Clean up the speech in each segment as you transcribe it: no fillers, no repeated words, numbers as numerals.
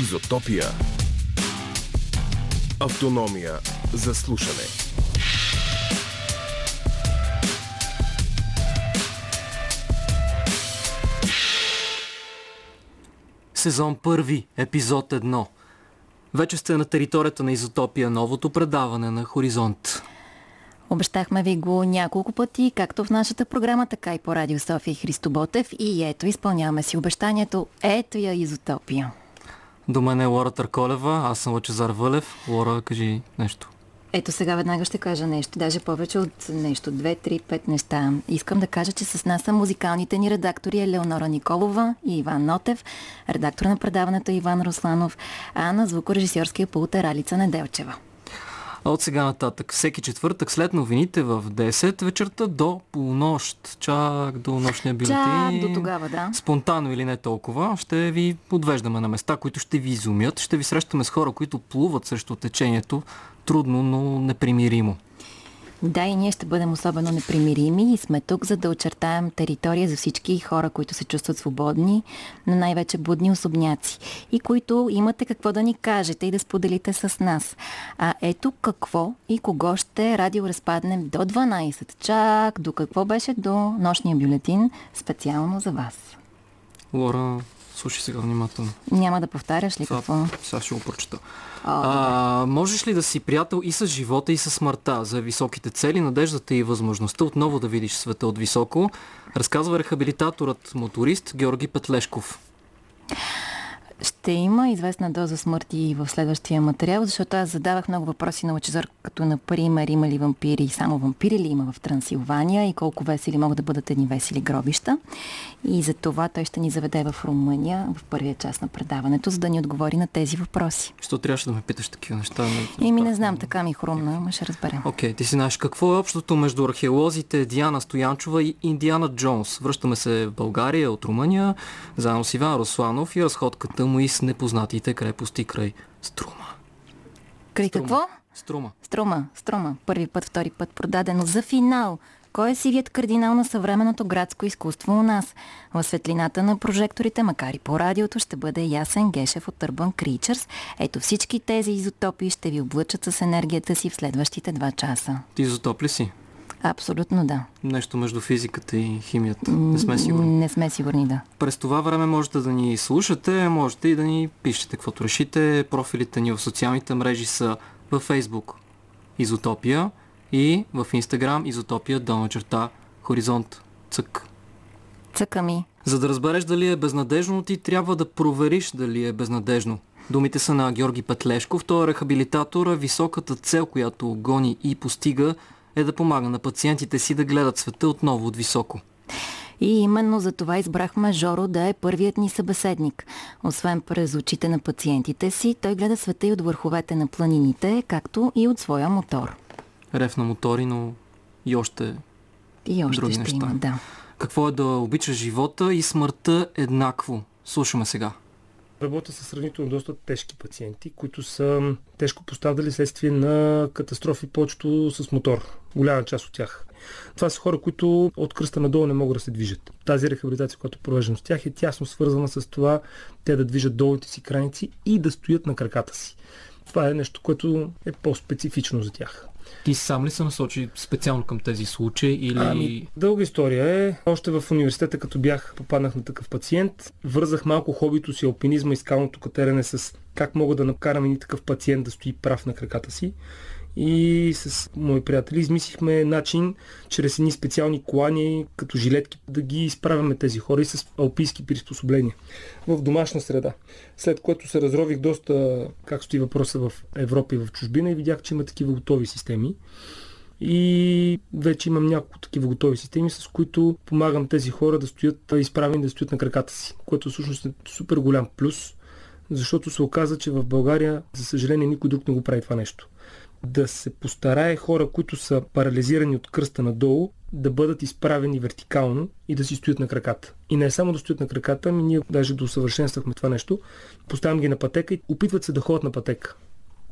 Изотопия. Автономия за слушане. Сезон 1, епизод 1. Вече сте на територията на Изотопия, новото предаване на Хоризонт. Обещахме ви го няколко пъти, както в нашата програма, така и по радио София Христоботев. И ето, изпълняваме си обещанието. Ето я Изотопия. До мен е Лора Търколева, аз съм Лъчезар Вълев. Лора, кажи нещо. Ето сега веднага ще кажа нещо, даже повече от нещо. 2, 3, 5 неща. Искам да кажа, че с нас са музикалните ни редактори Елеонора Николова и Иван Нотев, редактор на предаването Иван Русланов, а на звукорежисьорския пулт е Ралица Неделчева. От сега нататък, всеки четвъртък след новините в 10 вечерта до полунощ, чак до нощния бюлетин. Чак до тогава, да. Спонтанно или не толкова, ще ви подвеждаме на места, които ще ви изумят. Ще ви срещаме с хора, които плуват срещу течението. Трудно, но непримиримо. Да, и ние ще бъдем особено непримирими и сме тук, за да очертаем територия за всички хора, които се чувстват свободни, но най-вече будни особняци и които имате какво да ни кажете и да споделите с нас. А ето какво и кого ще радиоразпаднем до 12. Чак до какво беше? До нощния бюлетин, специално за вас. Лора, слушай сега внимателно. Няма да повтаряш ли какво? Сега ще го прочета. Можеш ли да си приятел и с живота, и с смъртта за високите цели, надеждата и възможността отново да видиш света от високо, разказва рехабилитаторът моторист Георги Петлешков. Ще има известна доза смърти в следващия материал, защото аз задавах много въпроси на Лъчезар, като например има ли вампири и само вампири ли има в Трансилвания и колко весели могат да бъдат едни весели гробища. И за това той ще ни заведе в Румъния в първия част на предаването, за да ни отговори на тези въпроси. Що трябваше да ме питаш такива неща? Еми не знам, така ми хрумна, но ще разберем. Окей, ти си знаеш какво е общото между археолозите Диана Стоянчова и Индиана Джоунс. Връщаме се в България от Румъния, заедно с Иван Русланов и разходката му и с непознатите крепости край Струма. Край какво? Струма. Струма. Първи път, втори път продадено за финал. Кой е сивият кардинал на съвременното градско изкуство у нас? В светлината на прожекторите, макар и по радиото, ще бъде Ясен Гешев от Urban Creatures. Ето всички тези изотопии ще ви облъчат с енергията си в следващите 2 часа. Ти изотоп ли си? Абсолютно да. Нещо между физиката и химията. Не сме сигурни. Не сме сигурни, да. През това време можете да ни слушате, можете и да ни пишете каквото решите. Профилите ни в социалните мрежи са във Facebook Изотопия и в Instagram Изотопия _ Хоризонт. Цък. Цъка ми. За да разбереш дали е безнадежно, ти трябва да провериш дали е безнадежно. Думите са на Георги Петлешков. Той е рехабилитатора. Високата цел, която гони и постига, е да помага на пациентите си да гледат света отново от високо. И именно за това избрахме Жоро да е първият ни събеседник. Освен през очите на пациентите си, той гледа света и от върховете на планините, както и от своя мотор. Рев на мотори, но и още, други неща. Има, да. Какво е да обичаш живота и смъртта еднакво? Слушаме сега. Работя с сравнително доста тежки пациенти, които са тежко пострадали следствие на катастрофи, повечето с мотор. Голяма част от тях. Това са хора, които от кръста надолу не могат да се движат. Тази рехабилитация, която провеждам с тях, е тясно свързана с това те да движат долните си граници и да стоят на краката си. Това е нещо, което е по-специфично за тях. Ти сам ли се насочи специално към тези случаи? Или... Дълга история е. Още в университета, като попаднах на такъв пациент, вързах малко хобито си, алпинизма и скалното катерене с как мога да накарам един такъв пациент да стои прав на краката си. И с мои приятели измислихме начин, чрез едни специални колани, като жилетки, да ги изправяме тези хора и с алпийски приспособления в домашна среда. След което се разрових доста, как стои въпроса в Европа и в чужбина, и видях, че има такива готови системи. И вече имам няколко такива готови системи, с които помагам тези хора да стоят изправени, да стоят на краката си, което всъщност е супер голям плюс, защото се оказа, че в България, за съжаление, никой друг не го прави това нещо. Да се постарае хора, които са парализирани от кръста надолу, да бъдат изправени вертикално и да си стоят на краката. И не само да стоят на краката, ние даже да усъвършенствахме това нещо. Поставям ги на пътека и опитват се да ходят на пътека.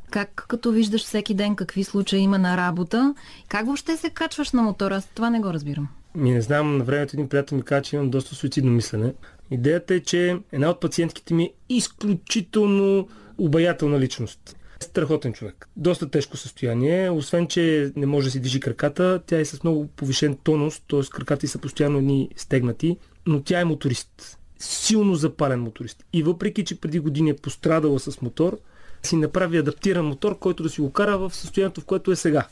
Как като виждаш всеки ден какви случаи има на работа, как въобще се качваш на мотора? Аз това не го разбирам. Не знам, на времето един приятел ми каза, че имам доста суицидно мислене. Идеята е, че една от пациентките ми е изключително обаятелна личност. Страхотен човек. Доста тежко състояние. Освен, че не може да си движи краката, тя е с много повишен тонус, т.е. краката ѝ са постоянно едни стегнати, но тя е моторист. Силно запален моторист. И въпреки, че преди години е пострадала с мотор, си направи адаптиран мотор, който да си го кара в състоянието, в което е сега.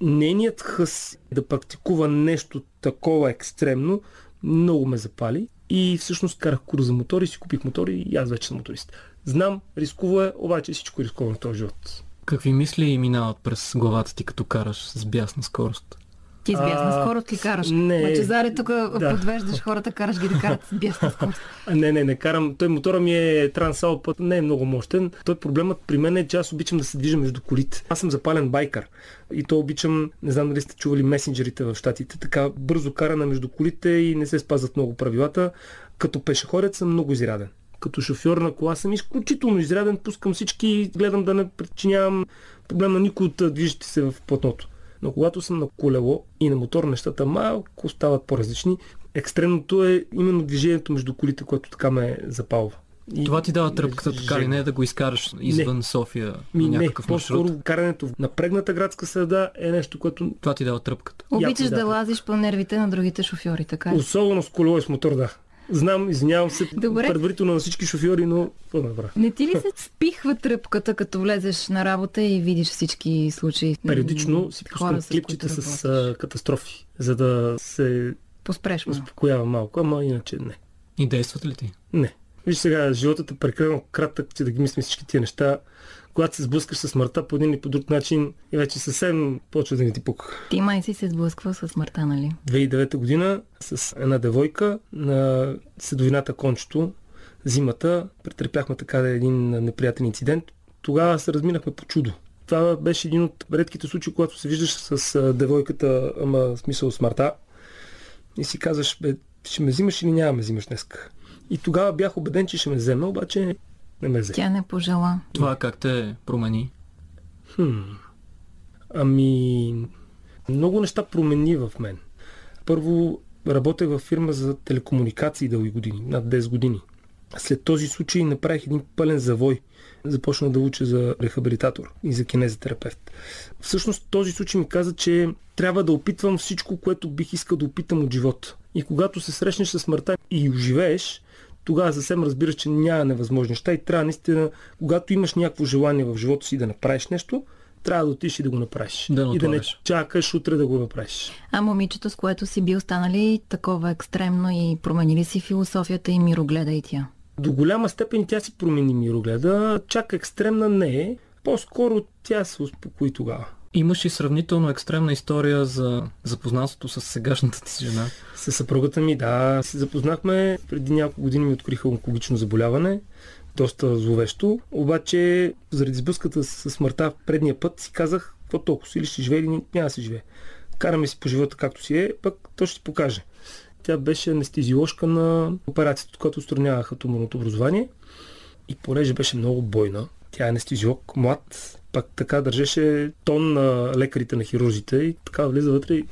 Нейният хъс да практикува нещо такова екстремно много ме запали и всъщност карах курс за мотори, си купих мотори и аз вече съм моторист. Знам, рисково е, обаче всичко е рисково на този живот. Какви мисли минават през главата ти, като караш с бясна скорост? Ти с бясна скорост ли караш? Не. Лъчезаре, тук да подвеждаш хората, караш ги да карат с бясна скорост. Не карам. Той мотора ми е трансалпът, не е много мощен. Той проблемът при мен е, че аз обичам да се движа между колите. Аз съм запален байкър. И то обичам, не знам дали сте чували месенджерите в щатите, така бързо карана между колите и не се спазват много правилата. Като пешеходец съм много изряден. Като шофьор на кола съм изключително изряден, пускам всички, гледам да не причинявам проблем на никой от движещите се в платното. Но когато съм на колело и на мотор, нещата малко стават по-различни. Екстремното е именно движението между колите, което така ме запалва. И това ти дава тръпката, така ли не, да го изкараш извън София на някакъв маршрут? Не, по-скоро карането в напрегната градска среда е нещо, което... Това ти дава тръпката. Обичаш да лазиш по нервите на другите шофьори, така ли? Особено с колело и с мотор, да. Знам, извинявам се предварително на всички шофьори, но по-добра. Не ти ли се спихва тръпката, като влезеш на работа и видиш всички случаи? Периодично си пускам клипчета с катастрофи, за да се успокоява малко, ама иначе не. И действате ли ти? Не. Виж сега, животът е прекалено кратък, че да ги мислим всички тия неща. Когато се сблъскаш със смъртта по един или по друг начин, и вече съвсем почва да ни ти пука. Ти май си се сблъсквал със смъртта, нали? 2009 година с една девойка на седовината Кончето, зимата, претърпяхме така един неприятен инцидент. Тогава се разминахме по чудо. Това беше един от редките случаи, когато се виждаш с девойката, ама в смисъл смъртта, и си казваш, бе, ще ме взимаш или няма ме взимаш днеска? И тогава бях убеден, че ще ме вземе, обаче не ме взе. Тя не пожела. Това как те промени? Много неща промени в мен. Първо, работех във фирма за телекомуникации дълги години, над 10 години. След този случай направих един пълен завой. Започнах да уча за рехабилитатор и за кинезитерапевт. Всъщност този случай ми каза, че трябва да опитвам всичко, което бих искал да опитам от живота. И когато се срещнеш със смъртта и оживееш, тогава съвсем разбираш, че няма невъзможни неща и трябва наистина, когато имаш някакво желание в живота си да направиш нещо, трябва да отиш и да го направиш. Да, и да не чакаш утре да го направиш. А момичето, с което си бил, стана ли такова екстремно и променили си философията и мирогледа и тя? До голяма степен тя си промени мирогледа, чак екстремна не е. По-скоро тя се успокои тогава. Имаш и сравнително екстремна история за запознанството с сегашната ти жена. Със съпругата ми, да. Се запознахме. Преди няколко години ми откриха онкологично заболяване. Доста зловещо. Обаче, заради сблъската със смъртта предния път, си казах, какво толкова си, или ще живее, или няма да се живее. Караме си по живота както си е, пък то ще ти покаже. Тя беше анестезиоложка на операцията, която отстраняваха туморното образование. И понеже беше много бойна, тя е анестезиолог, млад, пак така държеше тон на лекарите, на хирурзите, и така влиза вътре и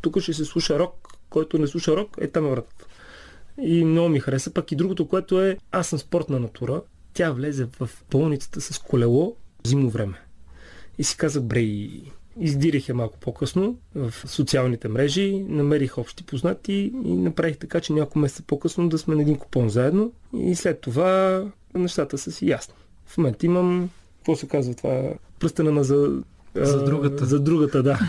тук ще се слуша рок, който не слуша рок, е там е вратата. И много ми хареса. Пак и другото, което е, аз съм спортна натура, тя влезе в болницата с колело зимно време. И си казах, брей, издирих я малко по-късно в социалните мрежи, намерих общи познати и направих така, че няколко месеца по-късно да сме на един купон заедно. И след това нещата са си ясни. В момента имам, какво се казва това, пръстена на за другата. За другата, да.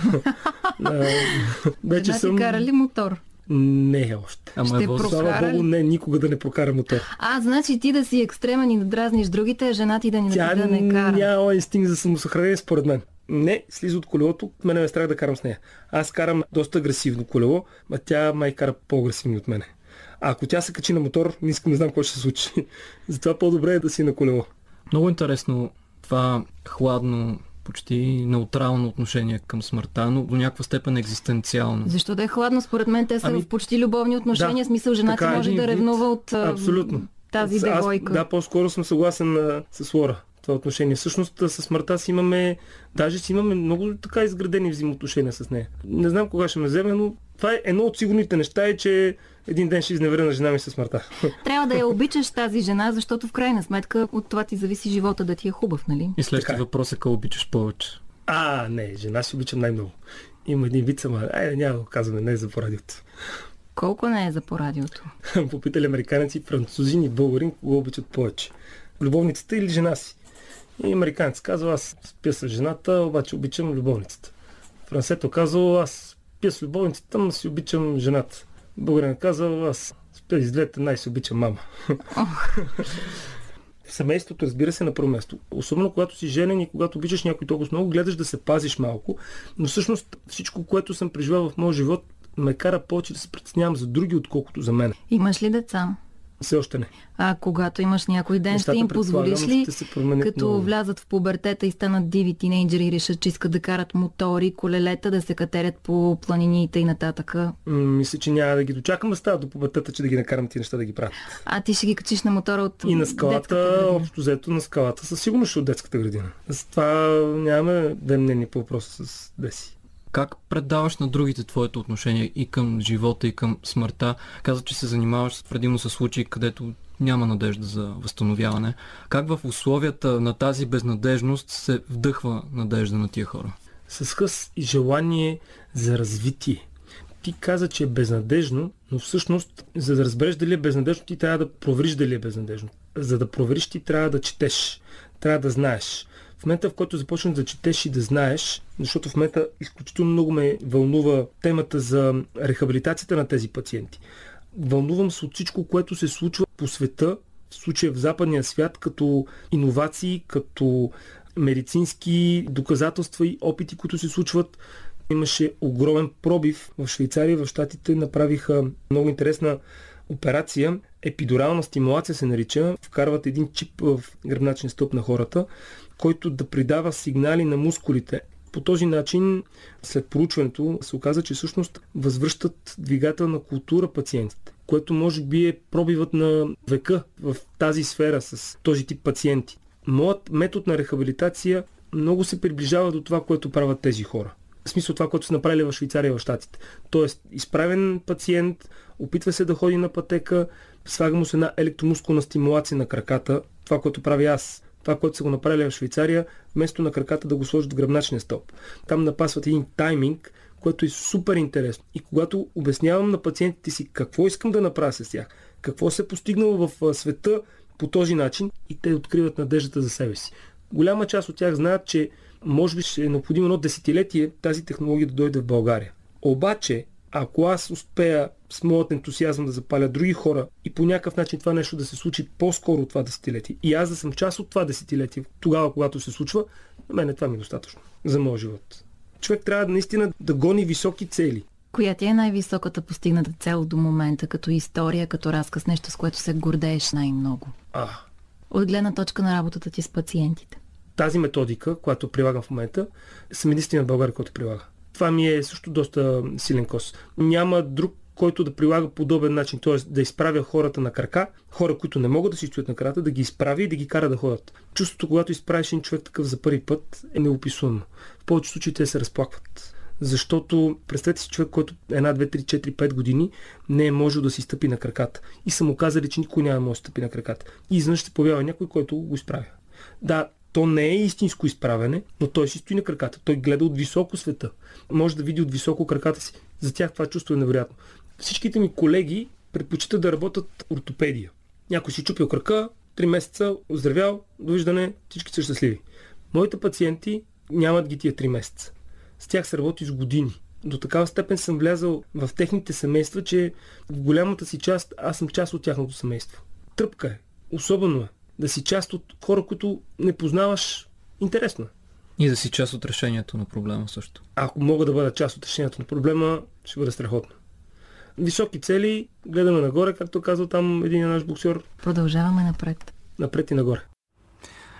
Вече съм... карали мотор? Не още. Ама ще прокара ли? Не, никога да не прокара мотор. А, значи ти да си екстремен и да дразниш другите, а жена ти да не кара. Тя няма инстинкт за самосъхранение, според мен. Не, слиза от колелото, мене ме страх да карам с нея. Аз карам доста агресивно колело, а тя май кара по-агресивно от мене. А ако тя се качи на мотор, не искам да знам какво ще се случи. Затова по-добре е да си на колело. Много интересно това хладно, почти неутрално отношение към смъртта, но до някаква степен екзистенциално. Защо да е хладно? Според мен те са в почти любовни отношения, да, смисъл жената може да ревнува от тази девойка. Аз, по-скоро съм съгласен с Лора. това отношение. Всъщност с смъртта си имаме, даже си имаме много така изградени взаимоотношения с нея. Не знам кога ще ме вземе, но това е едно от сигурните неща е, че един ден ще изневеря на жена ми със смъртта. Трябва да я обичаш тази жена, защото в крайна сметка от това ти зависи живота да ти е хубав, нали? И следващия въпрос е, къде обичаш повече? А, не, жена си обичам най-много. Има един вид сама, айде няма го казваме, не е за по радиото. Колко не е за по радиото? Попитали американци, французини, българин, кого обичат повече? Любовницата или жена си? И американец казва, аз спя с жената, обаче обичам любовницата. Франсето казва, аз спя с любовницата, но си обичам жената. Българин казва, аз спя с двете, най-си обичам мама. Семейството, разбира се, на първо място. Особено когато си женен и когато обичаш някой толкова много, гледаш да се пазиш малко, но всъщност всичко, което съм преживял в моя живот, ме кара повече да се притеснявам за други, отколкото за мен. Имаш ли деца? Все още не. А когато имаш някой ден, нещата ще им позволиш ли, като много влязат в пубертета и станат диви тинейджери и решат, че искат да карат мотори, колелета, да се катерят по планините и нататъка? Мисля, че няма да ги дочакам да стават до пубертета, че да ги накарам тия неща да ги правят. А ти ще ги качиш на мотора от детската градина? И на скалата, общо взето на скалата, със сигурност от детската градина. Затова нямаме две мнения по въпроса с Деси. Как предаваш на другите твоето отношение и към живота, и към смъртта? Каза, че се занимаваш предимно с случаи, където няма надежда за възстановяване. Как в условията на тази безнадежност се вдъхва надежда на тия хора? С хъс и желание за развитие. Ти каза, че е безнадежно, но всъщност, за да разбереш дали е безнадежно, ти трябва да провериш дали е безнадежно. За да провериш, ти трябва да четеш, трябва да знаеш. В момента, в който започнеш да четеш и да знаеш, защото в момента изключително много ме вълнува темата за рехабилитацията на тези пациенти. Вълнувам се от всичко, което се случва по света, в случая в западния свят, като иновации, като медицински доказателства и опити, които се случват. Имаше огромен пробив в Швейцария, в щатите направиха много интересна операция. Епидурална стимулация се нарича. Вкарват един чип в гръбначния стълб на хората, който да придава сигнали на мускулите. По този начин, след проучването, се оказа, че всъщност възвръщат двигателна култура пациентите, което може би е пробивът на века в тази сфера с този тип пациенти. Моят метод на рехабилитация много се приближава до това, което правят тези хора. В смисъл това, което са направили в Швейцария и в щатите. Тоест, изправен пациент, опитва се да ходи на пътека, слага му се една електромускулна стимулация на краката, това, което прави аз. Това, което са го направили в Швейцария, вместо на краката да го сложат в гръбначния стълб. Там напасват един тайминг, което е супер интересно. И когато обяснявам на пациентите си какво искам да направя с тях, какво се е постигнало в света по този начин, и те откриват надеждата за себе си. Голяма част от тях знаят, че може би ще е необходимо едно десетилетие тази технология да дойде в България. Обаче, ако аз успея с моят ентусиазъм да запаля други хора и по някакъв начин това нещо да се случи по-скоро от това десетилетие и аз да съм част от това десетилетие, тогава когато се случва, на мен това ми е достатъчно за моя живот. Човек трябва наистина да гони високи цели. Коя ти е най-високата постигната цел до момента, като история, като разказ, нещо с което се гордееш най-много? От гледна точка на работата ти с пациентите. Тази методика, която прилагам в момента, съм единствена българ, който прилага. Това ми е също доста силен кос. Няма друг, който да прилага подобен начин, т.е. да изправя хората на крака, хора, които не могат да си стоят на краката, да ги изправи и да ги кара да ходят. Чувството, когато изправиш един човек такъв за първи път, е неописуемо. В повечето случаи те се разплакват. Защото представете си човек, който 1, 2, 3, 4, 5 години не е можел да си стъпи на краката. И са му казали, че никой няма може да стъпи на краката. И изведнъж се появява някой, който го изправя. Да, то не е истинско изправене, но той си стои на краката. Той гледа от високо света. Може да види от високо краката си. За тях това чувство е невероятно. Всичките ми колеги предпочитат да работят ортопедия. Някой си чупил крака, 3 месеца, оздравял, довиждане, всички са щастливи. Моите пациенти нямат ги тия 3 месеца. С тях се работи с години. До такава степен съм влязал в техните семейства, че в голямата си част аз съм част от тяхното семейство. Тръпка е. Особено е да си част от хора, които не познаваш, интересно. И да си част от решението на проблема също. Ако мога да бъда част от решението на проблема, ще бъде страхотно. Високи цели, гледаме нагоре, както казва там един наш боксер. Продължаваме напред. Напред и нагоре.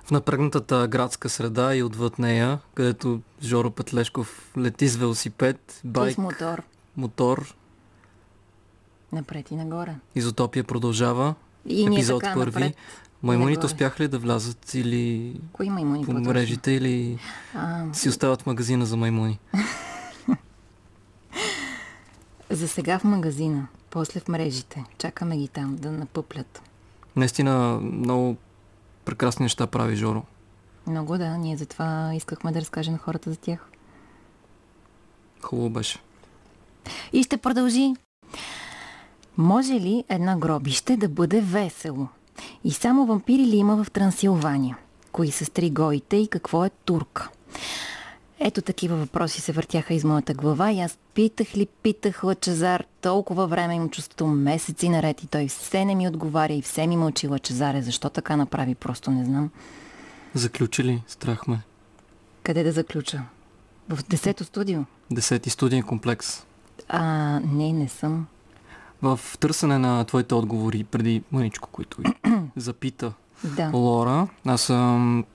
В напрегнатата градска среда и отвъд нея, където Жоро Петлешков лети с велосипед, байк, мотор. Напред и нагоре. Изотопия продължава. И епизод 1. Маймуните успяха ли да влязат или по мрежите, или си остават в магазина за маймуни? За сега в магазина, после в мрежите. Чакаме ги там да напъплят. Наистина много прекрасни неща прави Жоро. Много, да. Ние затова искахме да разкажем на хората за тях. Хубаво беше. И ще продължи. Може ли една гробище да бъде весело? И само вампири ли има в Трансилвания? Кои са стригоите и какво е турка? Ето такива въпроси се въртяха из моята глава и аз питах Лъчезар толкова време, имам чувството месеци наред и той все не ми отговаря и все ми мълчи. Лъчезаре, защо така направи, просто не знам. Заключи ли? Страх ме. Къде да заключа? В 10-то студио? 10-ти студиен комплекс. Не съм. В търсене на твоите отговори преди мъничко, които запита Лора, аз съм...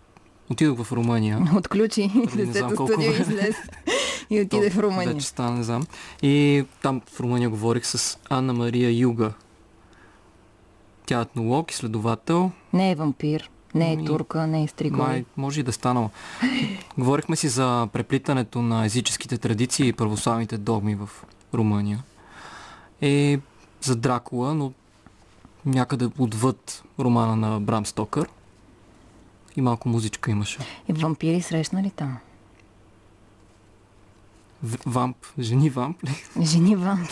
Отидох в Румъния. Отключи. Не знам колко излез. И отиде в Румъния. Вече стана, не знам. И там в Румъния говорих с Ана Мария Юга. Тя е етнолог, изследовател. Не е вампир, не е турка, не е стригол. Може и да е станала. Говорихме си за преплитането на езическите традиции и православните догми в Румъния. За Дракула, но някъде отвъд романа на Брам Стокър. И малко музичка имаше. Вампири срещна ли там? Вамп. Жени вамп ли? Жени вамп.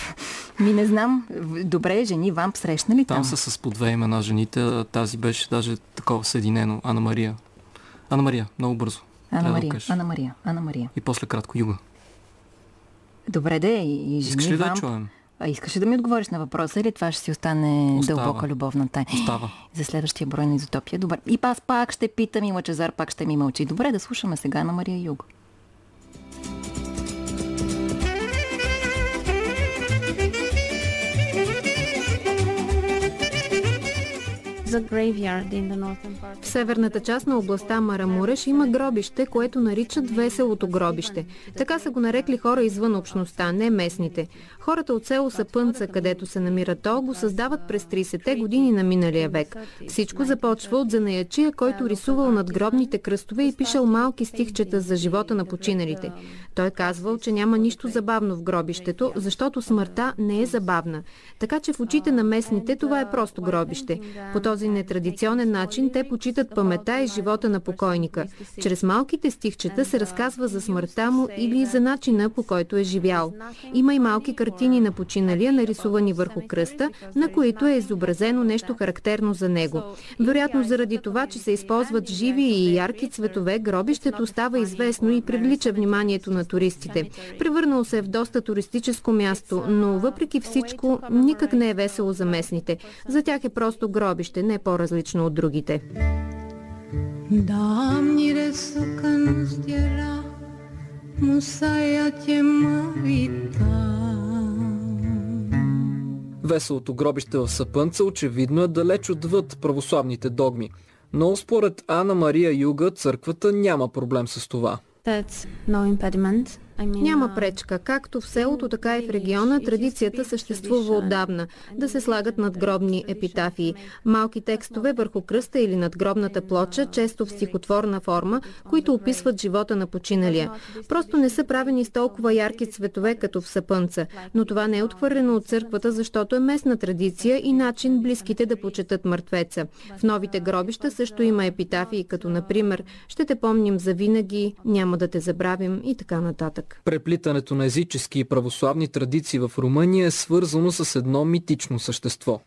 Не знам. Добре, жени вамп срещна ли там? Там са с по две имена жените. Тази беше даже такова съединено. Ана Мария. Ана Мария. Много бързо. Ана Мария. И после кратко Юга. Добре, да е. Искаш ли да чуем? Искаш ли да ми отговориш на въпроса или това ще си остане дълбока любовна тайна? Остава. За следващия брой на Изотопия. Добре. И аз пак ще питам и Лъчезар пак ще ми мълчи. Добре, да слушаме сега на Мария Юг. В северната част на областта Марамуреш има гробище, което наричат Веселото гробище. Така са го нарекли хора извън общността, не местните. Хората от село Сапънца, където се намира то, го създават през 30-те години на миналия век. Всичко започва от занаячия, който рисувал над гробните кръстове и пишел малки стихчета за живота на починалите. Той казвал, че няма нищо забавно в гробището, защото смъртта не е забавна. Така че в очите на местните това е просто гробище. По този нетрадиционен начин те почитат паметта и живота на покойника. Чрез малките стихчета се разказва за смъртта му или за начина, по който е живял. Има и малки картини на починалия, нарисувани върху кръста, на които е изобразено нещо характерно за него. Вероятно заради това, че се използват живи и ярки цветове, гробището става известно и привлича вниманието на туристите. Превърнало се в доста туристическо място, но въпреки всичко никак не е весело за местните. За тях е просто гробище, не е по-различно от другите. Веселото гробище в Сапънца очевидно е далеч отвъд православните догми, но според Ана Мария Юга църквата няма проблем с това. Няма пречка. Както в селото, така и в региона, традицията съществува отдавна. Да се слагат надгробни епитафии. Малки текстове върху кръста или надгробната плоча, често в стихотворна форма, които описват живота на починалия. Просто не са правени с толкова ярки цветове, като в Сапънца. Но това не е отхвърлено от църквата, защото е местна традиция и начин близките да почетат мъртвеца. В новите гробища също има епитафии, като например «Ще те помним завинаги», «Няма да те забравим» и така нататък. Преплитането на езически и православни традиции в Румъния е свързано с едно митично същество.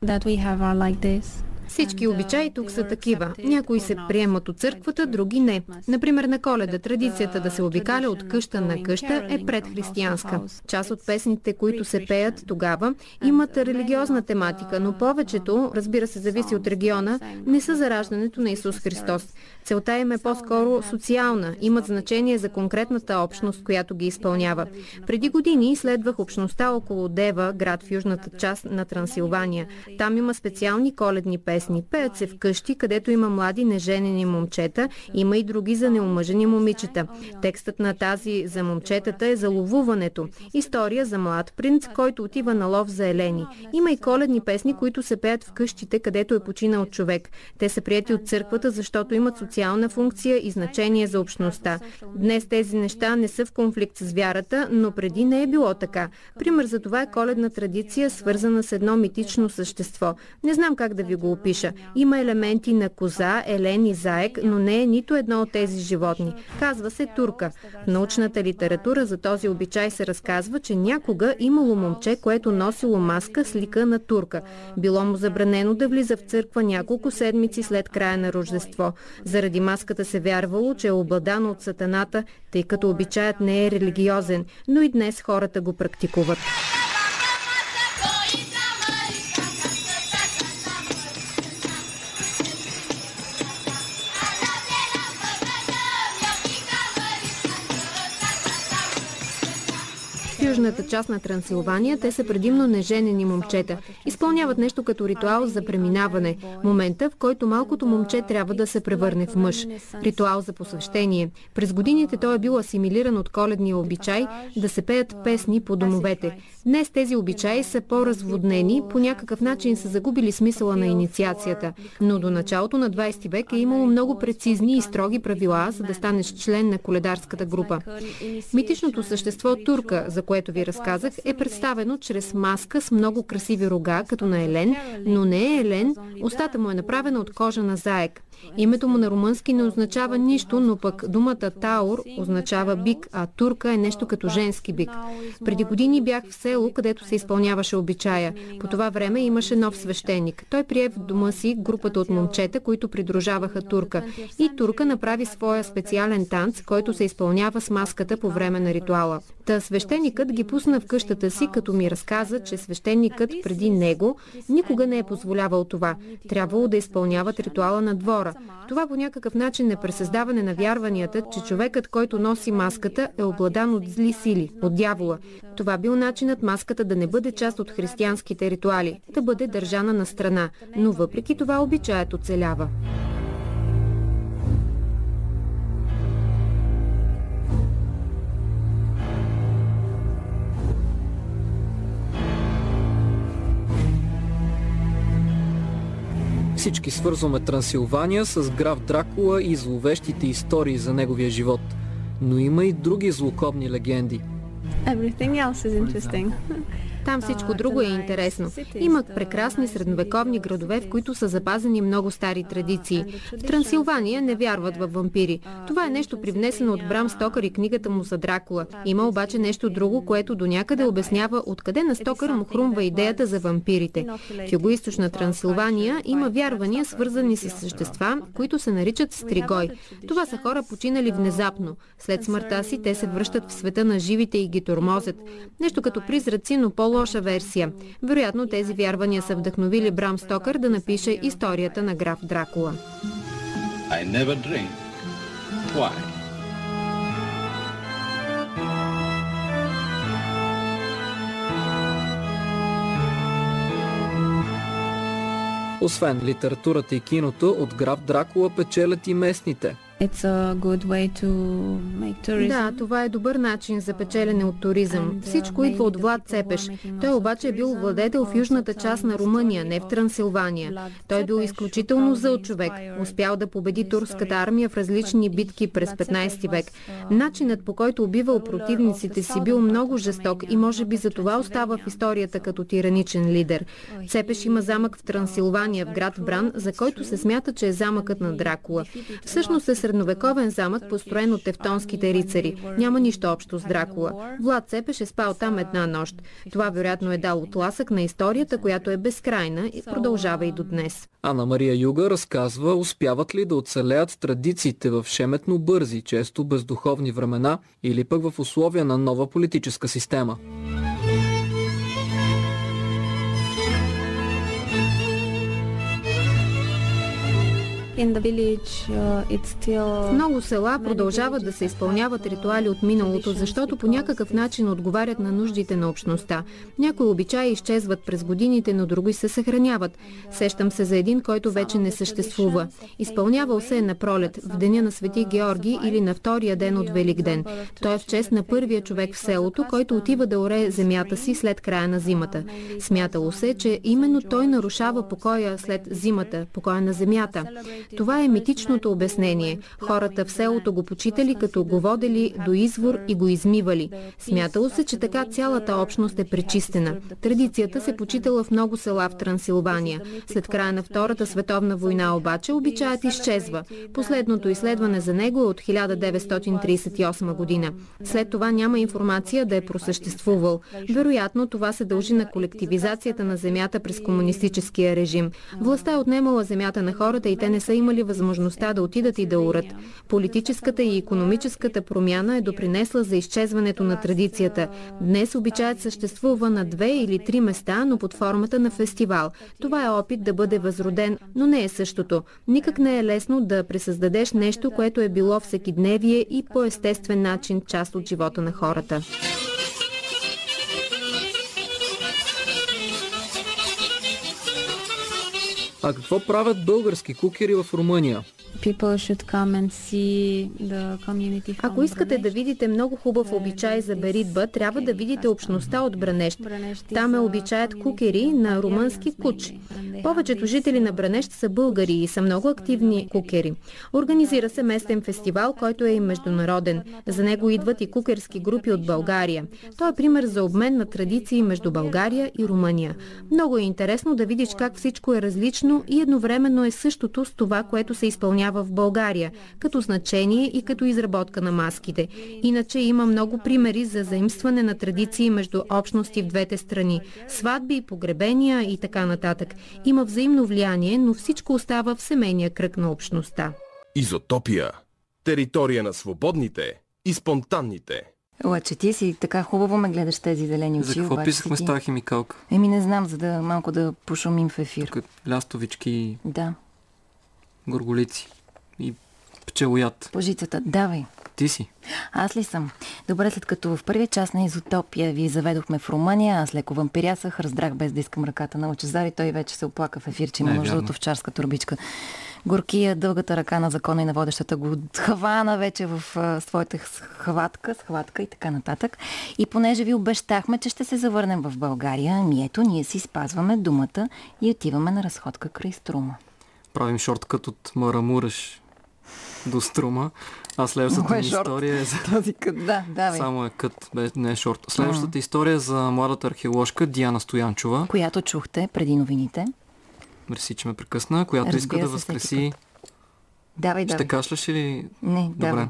Всички обичаи тук са такива. Някои се приемат от църквата, други не. Например, на Коледа традицията да се обикаля от къща на къща е предхристиянска. Част от песните, които се пеят тогава, имат религиозна тематика, но повечето, разбира се, зависи от региона, не са за раждането на Исус Христос. Целта им е по-скоро социална, имат значение за конкретната общност, която ги изпълнява. Преди години изследвах общността около Дева, град в южната част на Трансилвания. Там има специални коледни песни, известни. Пеят се в къщи, където има млади неженени момчета, има и други за неумъжени момичета. Текстът на тази за момчетата е за ловуването. История за млад принц, който отива на лов за елени. Има и коледни песни, които се пеят в къщите, където е починал човек. Те са приети от църквата, защото имат социална функция и значение за общността. Днес тези неща не са в конфликт с вярата, но преди не е било така. Пример за това е коледна традиция, свързана с едно митично същество. Не знам как да ви го опиша. Има елементи на коза, елен и заек, но не е нито едно от тези животни. Казва се турка. В научната литература за този обичай се разказва, че някога имало момче, което носило маска с лика на турка. Било му забранено да влиза в църква няколко седмици след края на Рождество. Заради маската се вярвало, че е обладано от сатаната, тъй като обичаят не е религиозен, но и днес хората го практикуват. Южната част на Трансилвания те са предимно неженени момчета. Изпълняват нещо като ритуал за преминаване, момента, в който малкото момче трябва да се превърне в мъж. Ритуал за посвещение. През годините той е бил асимилиран от коледния обичай да се пеят песни по домовете. Днес тези обичаи са по-разводнени, по някакъв начин са загубили смисъла на инициацията. Но до началото на 20 век е имало много прецизни и строги правила, за да станеш член на коледарската група. Митичното същество турка, за което ви разказах, е представено чрез маска с много красиви рога, като на елен, но не е елен, устата му е направена от кожа на заек. Името му на румънски не означава нищо, но пък думата таур означава бик, а турка е нещо като женски бик. Преди години бях в село, където се изпълняваше обичая. По това време имаше нов свещеник. Той прие в дома си групата от момчета, които придружаваха турка. И турка направи своя специален танц, който се изпълнява с маската по време на ритуала. Та свещеникът ги пусна в къщата си, като ми разказа, че свещеникът преди него никога не е позволявал това. Трябвало да изпълняват ритуала на двора. Това по някакъв начин е пресъздаване на вярванията, че човекът, който носи маската, е обладан от зли сили, от дявола. Това бил начинът маската да не бъде част от християнските ритуали, да бъде държана на страна, но въпреки това обичаят оцелява. Всички свързваме Трансилвания с граф Дракула и зловещите истории за неговия живот. Но има и други злокобни легенди. Там всичко друго е интересно. Има прекрасни средновековни градове, в които са запазени много стари традиции. В Трансилвания не вярват в вампири. Това е нещо привнесено от Брам Стокър и книгата му за Дракула. Има обаче нещо друго, което до някъде обяснява откъде на Стокър му хрумва идеята за вампирите. В югоизточна Трансилвания има вярвания, свързани с същества, които се наричат стригой. Това са хора, починали внезапно. След смъртта си те се връщат в света на живите и ги тормозят. Нещо като призраци, но по-лоша версия. Вероятно тези вярвания са вдъхновили Брам Стокър да напише историята на граф Дракула. I never drink. Why? Освен литературата и киното, от граф Дракула печелят и местните. Да, това е добър начин за печелене от туризъм. Всичко идва от Влад Цепеш. Той обаче е бил владетел в южната част на Румъния, не в Трансилвания. Той е бил изключително зъл човек. Успял да победи турската армия в различни битки през 15 век. Начинът, по който убивал противниците си, бил много жесток и може би за това остава в историята като тираничен лидер. Цепеш има замък в Трансилвания, в град Бран, за който се смята, че е замъкът на Дракула. Всъщност е средновековен замък, построен от тевтонските рицари. Няма нищо общо с Дракула. Влад Цепеш е спал там една нощ. Това вероятно е дал отласък на историята, която е безкрайна и продължава и до днес. Ана Мария Юга разказва, успяват ли да оцелеят традициите в шеметно бързи, често бездуховни времена или пък в условия на нова политическа система. В много села продължават да се изпълняват ритуали от миналото, защото по някакъв начин отговарят на нуждите на общността. Някои обичаи изчезват през годините, но други се съхраняват. Сещам се за един, който вече не съществува. Изпълнявал се е на пролет, в деня на Свети Георги или на втория ден от Великден. Той е в чест на първия човек в селото, който отива да орее земята си след края на зимата. Смятало се, че именно той нарушава покоя след зимата, покоя на земята. Това е митичното обяснение. Хората в селото го почитали, като го водели до извор и го измивали. Смятало се, че така цялата общност е пречистена. Традицията се почитала в много села в Трансилвания. След края на Втората световна война обаче обичаят изчезва. Последното изследване за него е от 1938 година. След това няма информация да е просъществувал. Вероятно това се дължи на колективизацията на земята през комунистическия режим. Властта е отнемала земята на хората и те не са имали възможността да отидат и да урат. Политическата и икономическата промяна е допринесла за изчезването на традицията. Днес обичаят съществува на 2 или 3 места, но под формата на фестивал. Това е опит да бъде възроден, но не е същото. Никак не е лесно да пресъздадеш нещо, което е било всекидневие и по естествен начин част от живота на хората. А какво правят български кукери в Румъния? Ако искате да видите много хубав обичай за беритба, трябва да видите общността от Бранещ. Там е обичаят кукери на румънски куч. Повечето жители на Бранещ са българи и са много активни кукери. Организира се местен фестивал, който е и международен. За него идват и кукерски групи от България. Той е пример за обмен на традиции между България и Румъния. Много е интересно да видиш как всичко е различно и едновременно е същото с това, което се изпълнява в България, като значение и като изработка на маските. Иначе има много примери за заимстване на традиции между общности в двете страни. Сватби, погребения и така нататък. Има взаимно влияние, но всичко остава в семейния кръг на общността. Изотопия. Територия на свободните и спонтанните. Лъче, ти си така хубаво ме гледаш тези зелени очи. За какво писахме с тази химикалка? Не знам, за да малко да пошумим в ефир. Тук лястовички. Да. Горголици и пчелояд. Пожицата, давай. Ти си. Аз ли съм? Добре, след като в първия част на Изотопия ви заведохме в Румъния, аз леко вампирясах, раздрах без да искам ръката на Лъчезар и той вече се оплака в ефир, че има нужда от овчарска турбичка. Горкия, дългата ръка на закона и на водещата го хвана вече в своята схватка и така нататък. И понеже ви обещахме, че ще се завърнем в България, ето, ние си спазваме думата и отиваме на разходка край Струма. Правим шорткът от Марамуреш до Струма, а следващата ни история е за... Само е кът, не е шорт. Следващата история е за младата археоложка Диана Стоянчова. Която чухте преди новините. Мерси, че ме прекъсна. Която иска да възкреси... Ще кашляш ли? Не, добре.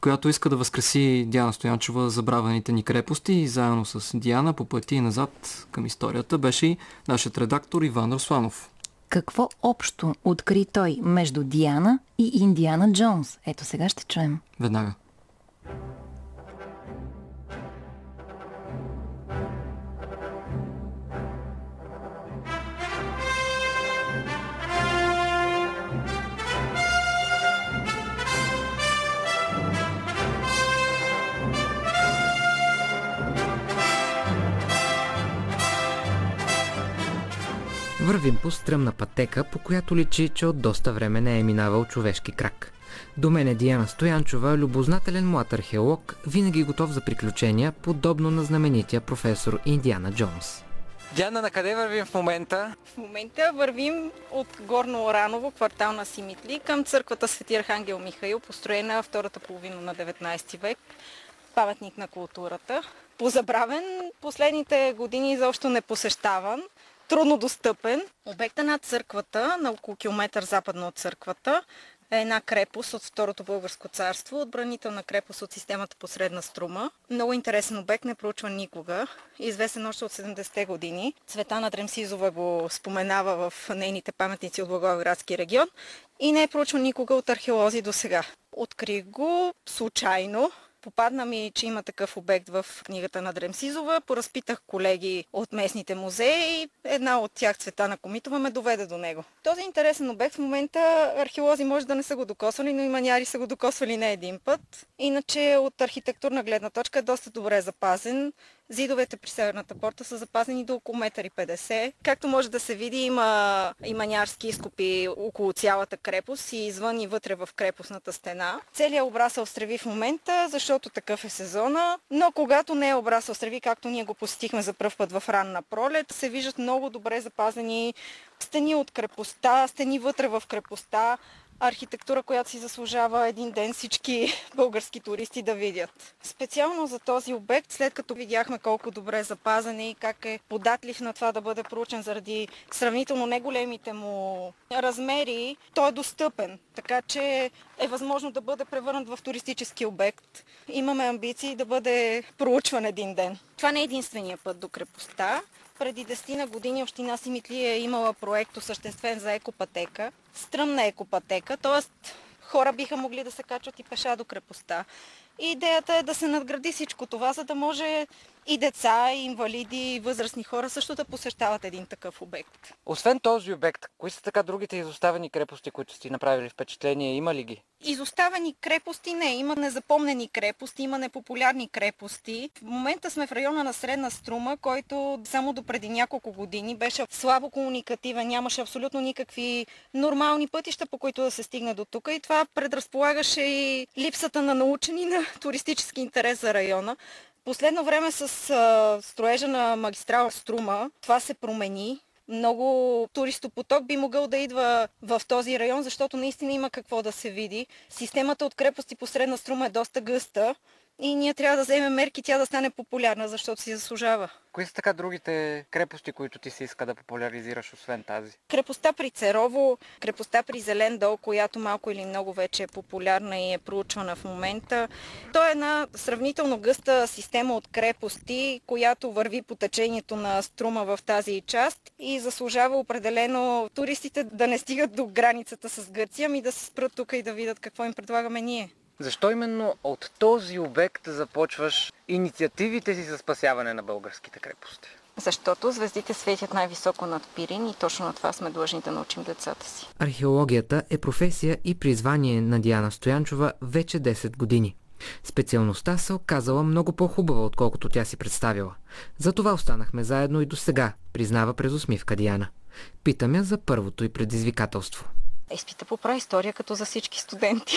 Която иска да възкреси Диана Стоянчова забравените ни крепости и заедно с Диана по пъти и назад към историята беше и нашият редактор Иван Русланов. Какво общо откри той между Диана и Индиана Джоунс? Ето сега ще чуем. Веднага. Вървим по стръмна пътека, по която личи, че от доста време не е минавал човешки крак. До мен е Диана Стоянчова, любознателен млад археолог, винаги готов за приключения, подобно на знаменития професор Индиана Джоунс. Диана, на къде вървим в момента? В момента вървим от Горно Ораново, квартал на Симитли, към църквата Свети Архангел Михаил, построена втората половина на 19 век, паметник на културата. Позабравен, последните години изобщо не посещаван. Трудно достъпен. Обекта на църквата, на около километър западно от църквата, е една крепост от Второто българско царство, отбранителна крепост от системата по Средна Струма. Много интересен обект, не проучван никога, известен още от 70-те години. Цветана Дремсизова го споменава в нейните паметници от Благоевградски регион и не е проучван никога от археолози до сега. Открих го случайно. Попадна ми, че има такъв обект в книгата на Дремсизова. Поразпитах колеги от местните музеи и една от тях, Цветана Комитова, ме доведе до него. Този интересен обект в момента археолози може да не са го докосвали, но и маняри са го докосвали не един път. Иначе от архитектурна гледна точка е доста добре запазен. Зидовете при северната порта са запазени до около 1,50 м. Както може да се види, има и манярски изкопи около цялата крепост и извън и вътре в крепостната стена. Целият обрасъл стреви в момента, защото такъв е сезона, но когато не е обрасъл стреви, както ние го посетихме за пръв път в ранна пролет, се виждат много добре запазени стени от крепостта, стени вътре в крепостта, архитектура, която си заслужава един ден всички български туристи да видят. Специално за този обект, след като видяхме колко добре е запазен и как е податлив на това да бъде проучен заради сравнително неголемите му размери, той е достъпен, така че е възможно да бъде превърнат в туристически обект. Имаме амбиции да бъде проучван един ден. Това не е единствения път до крепостта. Преди 10 години община Симитли е имала проект осъществен за екопътека, стръмна екопътека, т.е. хора биха могли да се качват и пеша до крепостта. И идеята е да се надгради всичко това, за да може и деца, и инвалиди, и възрастни хора също да посещават един такъв обект. Освен този обект, кои са така другите изоставени крепости, които сте направили впечатление? Има ли ги? Изоставени крепости не. Има незапомнени крепости, има непопулярни крепости. В момента сме в района на Средна Струма, който само допреди няколко години беше слабо комуникативен, нямаше абсолютно никакви нормални пътища, по които да се стигне до тук. И това предразполагаше и липсата на научени, на туристически интерес за района. Последно време с строежа на магистрала Струма това се промени. Много туристопоток би могъл да идва в този район, защото наистина има какво да се види. Системата от крепости по Средна Струма е доста гъста и ние трябва да вземем мерки тя да стане популярна, защото си заслужава. Кои са така другите крепости, които ти се иска да популяризираш, освен тази? Крепостта при Церово, крепостта при Зелен дол, която малко или много вече е популярна и е проучвана в момента. То е една сравнително гъста система от крепости, която върви по течението на Струма в тази част и заслужава определено туристите да не стигат до границата с Гърция, ами да се спрат тук и да видят какво им предлагаме ние. Защо именно от този обект започваш инициативите си за спасяване на българските крепости? Защото звездите светят най-високо над Пирин и точно на това сме длъжни да научим децата си. Археологията е професия и призвание на Диана Стоянчова вече 10 години. Специалността се оказала много по-хубава, отколкото тя си представила. Затова останахме заедно и до сега, признава през усмивка Диана. Питаме за първото и предизвикателство. Изпита по праистория като за всички студенти.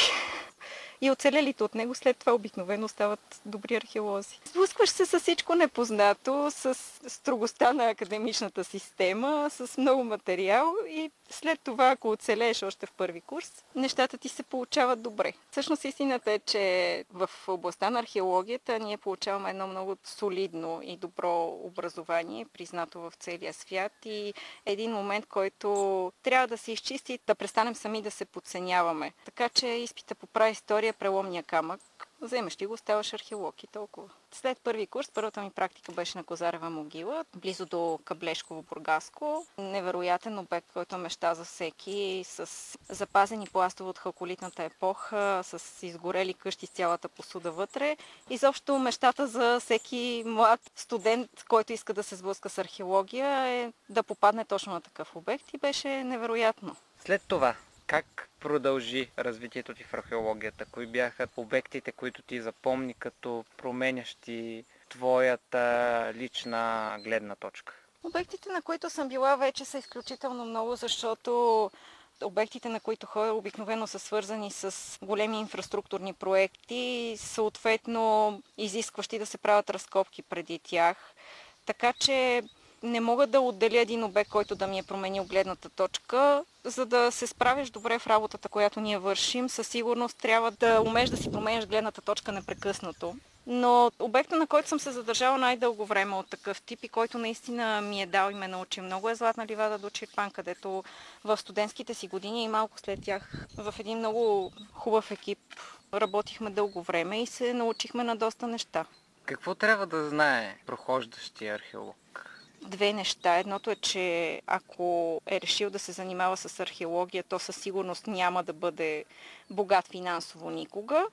И оцелелите от него след това обикновено стават добри археолози. Сблъскваш се с всичко непознато, с строгостта на академичната система, с много материал и след това, ако оцелееш още в първи курс, нещата ти се получават добре. Всъщност истината е, че в областта на археологията ние получаваме едно много солидно и добро образование, признато в целия свят и един момент, който трябва да се изчисти, да престанем сами да се подценяваме. Така че изпита по праистория е преломния камък. Вземеш ли го, ставаш археолог и толкова. След първи курс, първата ми практика беше на Козарева могила, близо до Каблешково-Бургаско. Невероятен обект, който мечта за всеки, с запазени пластове от халколитната епоха, с изгорели къщи с цялата посуда вътре. Изобщо мечтата за всеки млад студент, който иска да се сблъска с археология, е да попадне точно на такъв обект и беше невероятно. След това, как продължи развитието ти в археологията? Кои бяха обектите, които ти запомни като променящи твоята лична гледна точка? Обектите, на които съм била вече са изключително много, защото обектите, на които хора обикновено са свързани с големи инфраструктурни проекти, съответно изискващи да се правят разкопки преди тях. Така че не мога да отделя един обект, който да ми е променил гледната точка. За да се справиш добре в работата, която ние вършим, със сигурност трябва да умееш да си променяш гледната точка непрекъснато. Но обекта, на който съм се задържала най-дълго време от такъв тип и който наистина ми е дал и ме научи много, е Златна ливада до Чирпан, където в студентските си години и малко след тях в един много хубав екип работихме дълго време и се научихме на доста неща. Какво трябва да знае прохождащия археолог? Две неща. Едното е, че ако е решил да се занимава с археология, то със сигурност няма да бъде богат финансово никога.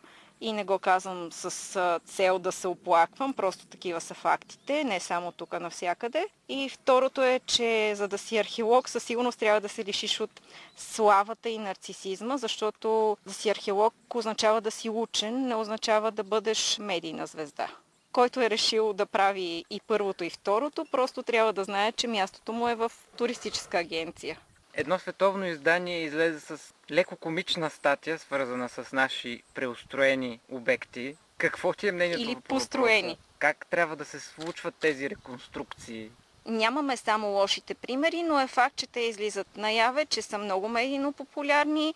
И не го казвам с цел да се оплаквам, просто такива са фактите, не само тук, навсякъде. И второто е, че за да си археолог, със сигурност трябва да се лишиш от славата и нарцисизма, защото да си археолог означава да си учен, не означава да бъдеш медийна звезда. Който е решил да прави и първото, и второто, просто трябва да знае, че мястото му е в туристическа агенция. Едно световно издание излезе с леко комична статия, свързана с наши преустроени обекти. Какво ти е мнението по въпроса? Или построени. Как трябва да се случват тези реконструкции? Нямаме само лошите примери, но е факт, че те излизат наяве, че са много медийно популярни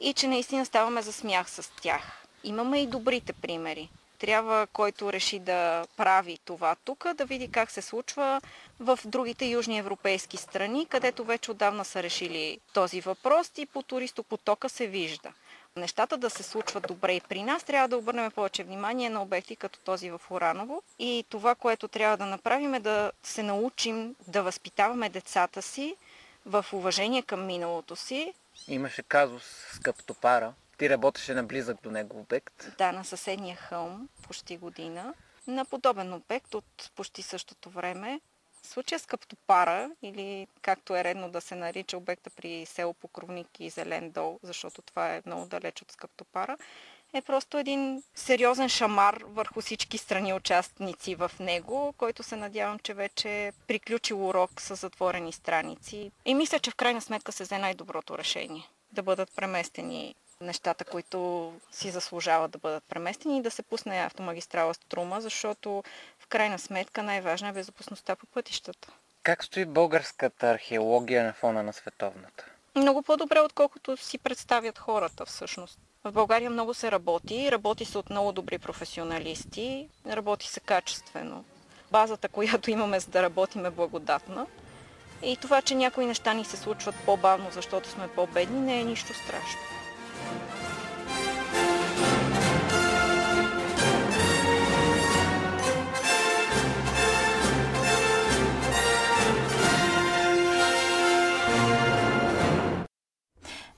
и че наистина ставаме за смях с тях. Имаме и добрите примери. Трябва, който реши да прави това тук, да види как се случва в другите южни европейски страни, където вече отдавна са решили този въпрос и по туристопотока се вижда. Нещата да се случват добре и при нас, трябва да обърнем повече внимание на обекти като този в Ураново. И това, което трябва да направим е да се научим да възпитаваме децата си в уважение към миналото си. Имаше казус с Скаптопара. Ти работеше наблизък до него обект? Да, на съседния хълм, почти година. На подобен обект от почти същото време. Случая с Скаптопара, или както е редно да се нарича обекта при село Покровник и Зелен дол, защото това е много далеч от Скаптопара, е просто един сериозен шамар върху всички страни участници в него, който се надявам, че вече е приключил урок с затворени страници. И мисля, че в крайна сметка се взе най-доброто решение да бъдат преместени нещата, които си заслужават да бъдат преместени и да се пусне автомагистрала Струма, защото в крайна сметка най-важна е безопасността по пътищата. Как стои българската археология на фона на световната? Много по-добре, отколкото си представят хората всъщност. В България много се работи, работи се от много добри професионалисти, работи се качествено. Базата, която имаме за да работим е благодатна и това, че някои неща ни се случват по-бавно, защото сме по-бедни, не е нищо страшно.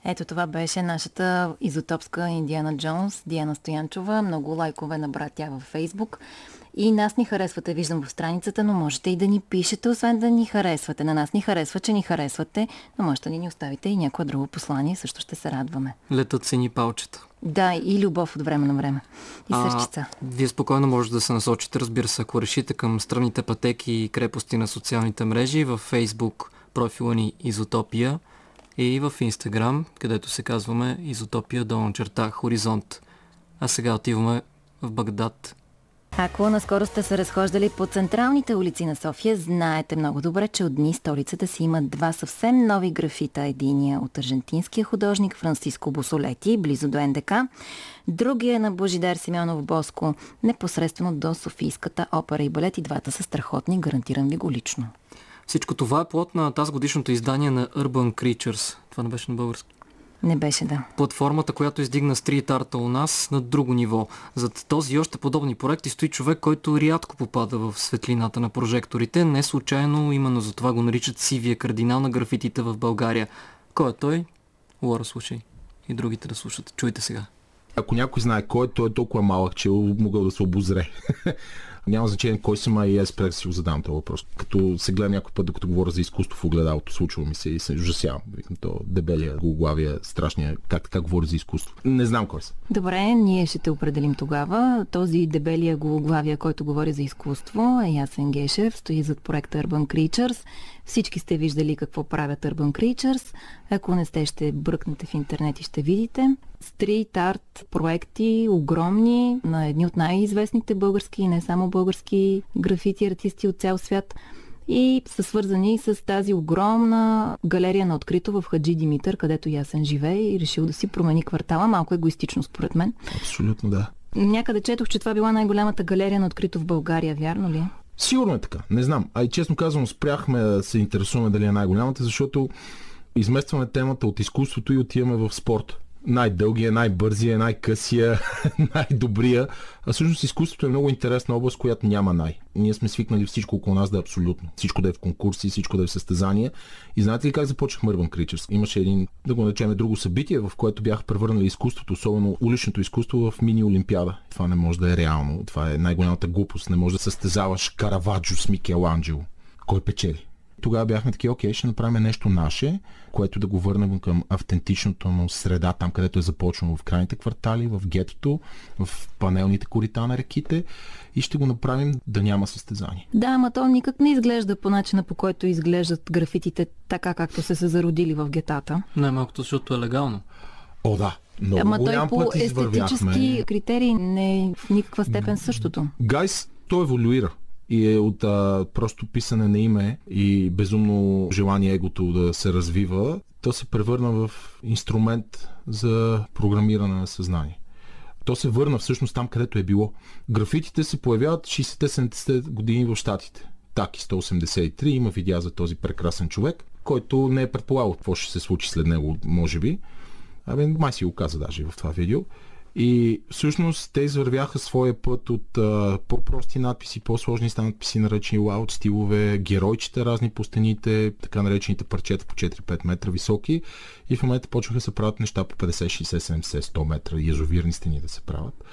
Ето това беше нашата изотопска Индиана Джоунс, Диана Стоянчова. Много лайкове набра тя във Фейсбук. И нас ни харесвате, виждам в страницата, но можете и да ни пишете, освен да ни харесвате. На нас ни харесва, че ни харесвате, но можете да ни оставите и някое друго послание, също ще се радваме. Летат си ни палчета. Да, и любов от време на време. И сърчица. Вие спокойно можете да се насочите, разбира се, ако решите, към странните пътеки и крепости на социалните мрежи, във Фейсбук профила ни Изотопия, и в Инстаграм, където се казваме Изотопия _ Хоризонт. А сега отиваме в Багдад. Ако наскоро сте се разхождали по централните улици на София, знаете много добре, че от дни столицата си има два съвсем нови графита. Единия от аржентинския художник Франсиско Босолети, близо до НДК. Другия на Божидар Симеонов Боско, непосредствено до Софийската опера и балет. И двата са страхотни, гарантирам ви го лично. Всичко това е плод на тази годишното издание на Urban Creatures. Това не беше на български. Не беше, да. Платформата, която издигна стрит арта у нас на друго ниво. Зад този и още подобни проекти стои човек, който рядко попада в светлината на прожекторите. Не случайно, именно за това го наричат сивия кардинал на графитите в България. Кой е той? Лора, слушай. И другите да слушат. Чуйте сега. Ако някой знае кой е, той е толкова малък, че могъл да се обозре. Няма значение кой съм, а и аз преди си го задам този въпрос. Като се гледам някой път, докато говоря за изкуство в огледалото, случва ми се и се ужасявам. Викам то дебелия, гологлавия, страшния, как говоря за изкуство. Не знам кой съм. Добре, ние ще те определим тогава. Този дебелия, гологлавия, който говори за изкуство, е Ясен Гешев, стои зад проекта Urban Creatures. Всички сте виждали какво правят Urban Creatures. Ако не сте, ще бръкнете в интернет и ще видите. Стрит арт проекти, огромни, на едни от най-известните български и не само български графити артисти от цял свят и са свързани с тази огромна галерия на открито в Хаджи Димитър, където Ясен живее и решил да си промени квартала. Малко егоистично, според мен. Абсолютно, да. Някъде четох, че това била най-голямата галерия на открито в България, вярно ли? Сигурно е така, не знам. А и честно казвам, спряхме да се интересуваме дали е най-голямата, защото изместваме темата от изкуството и отиваме в спорт. най-дългия, най-бързия, най-късия, най-добрия. А всъщност изкуството е много интересна област, която няма най. Ние сме свикнали всичко около нас да е абсолютно. Всичко да е в конкурси, всичко да е в състезания. И знаете ли как започнах Urban Creatures? Имаше един, да го наречем, друго събитие, в което бях превърнали изкуството, особено уличното изкуство, в мини-олимпиада. Това не може да е реално. Това е най-голямата глупост. Не може да състезаваш Караваджо с Микеланджело. Кой печели? Тогава бяхме таки, окей, ще направим нещо наше, което да го върнем към автентичното му среда, там където е започнало, в крайните квартали, в гетото, в панелните корита на реките, и ще го направим да няма състезание. Да, ама то никак не изглежда по начина, по който изглеждат графитите, така както се зародили в гетата. Най-малкото, защото е легално. О, да. Много ама голям той път извървяхме. Ама той по естетически критерии не е в никаква степен същото. Гайс, то еволюира. И е от просто писане на име и безумно желание егото да се развива, то се превърна в инструмент за програмиране на съзнание. То се върна всъщност там, където е било. Графитите се появяват 60-70 години в Щатите. Таки 183 има видеа за този прекрасен човек, който не е предполагал какво ще се случи след него, може би. Май си го каза даже в това видео. И всъщност те извървяха своя път от по-прости надписи, по-сложни надписи, наречени лаут стилове, геройчета разни по стените, така наречените парчета по 4-5 метра високи, и в момента почнаха да се правят неща по 50, 60, 70, 100 метра, язовирни стени да се правят.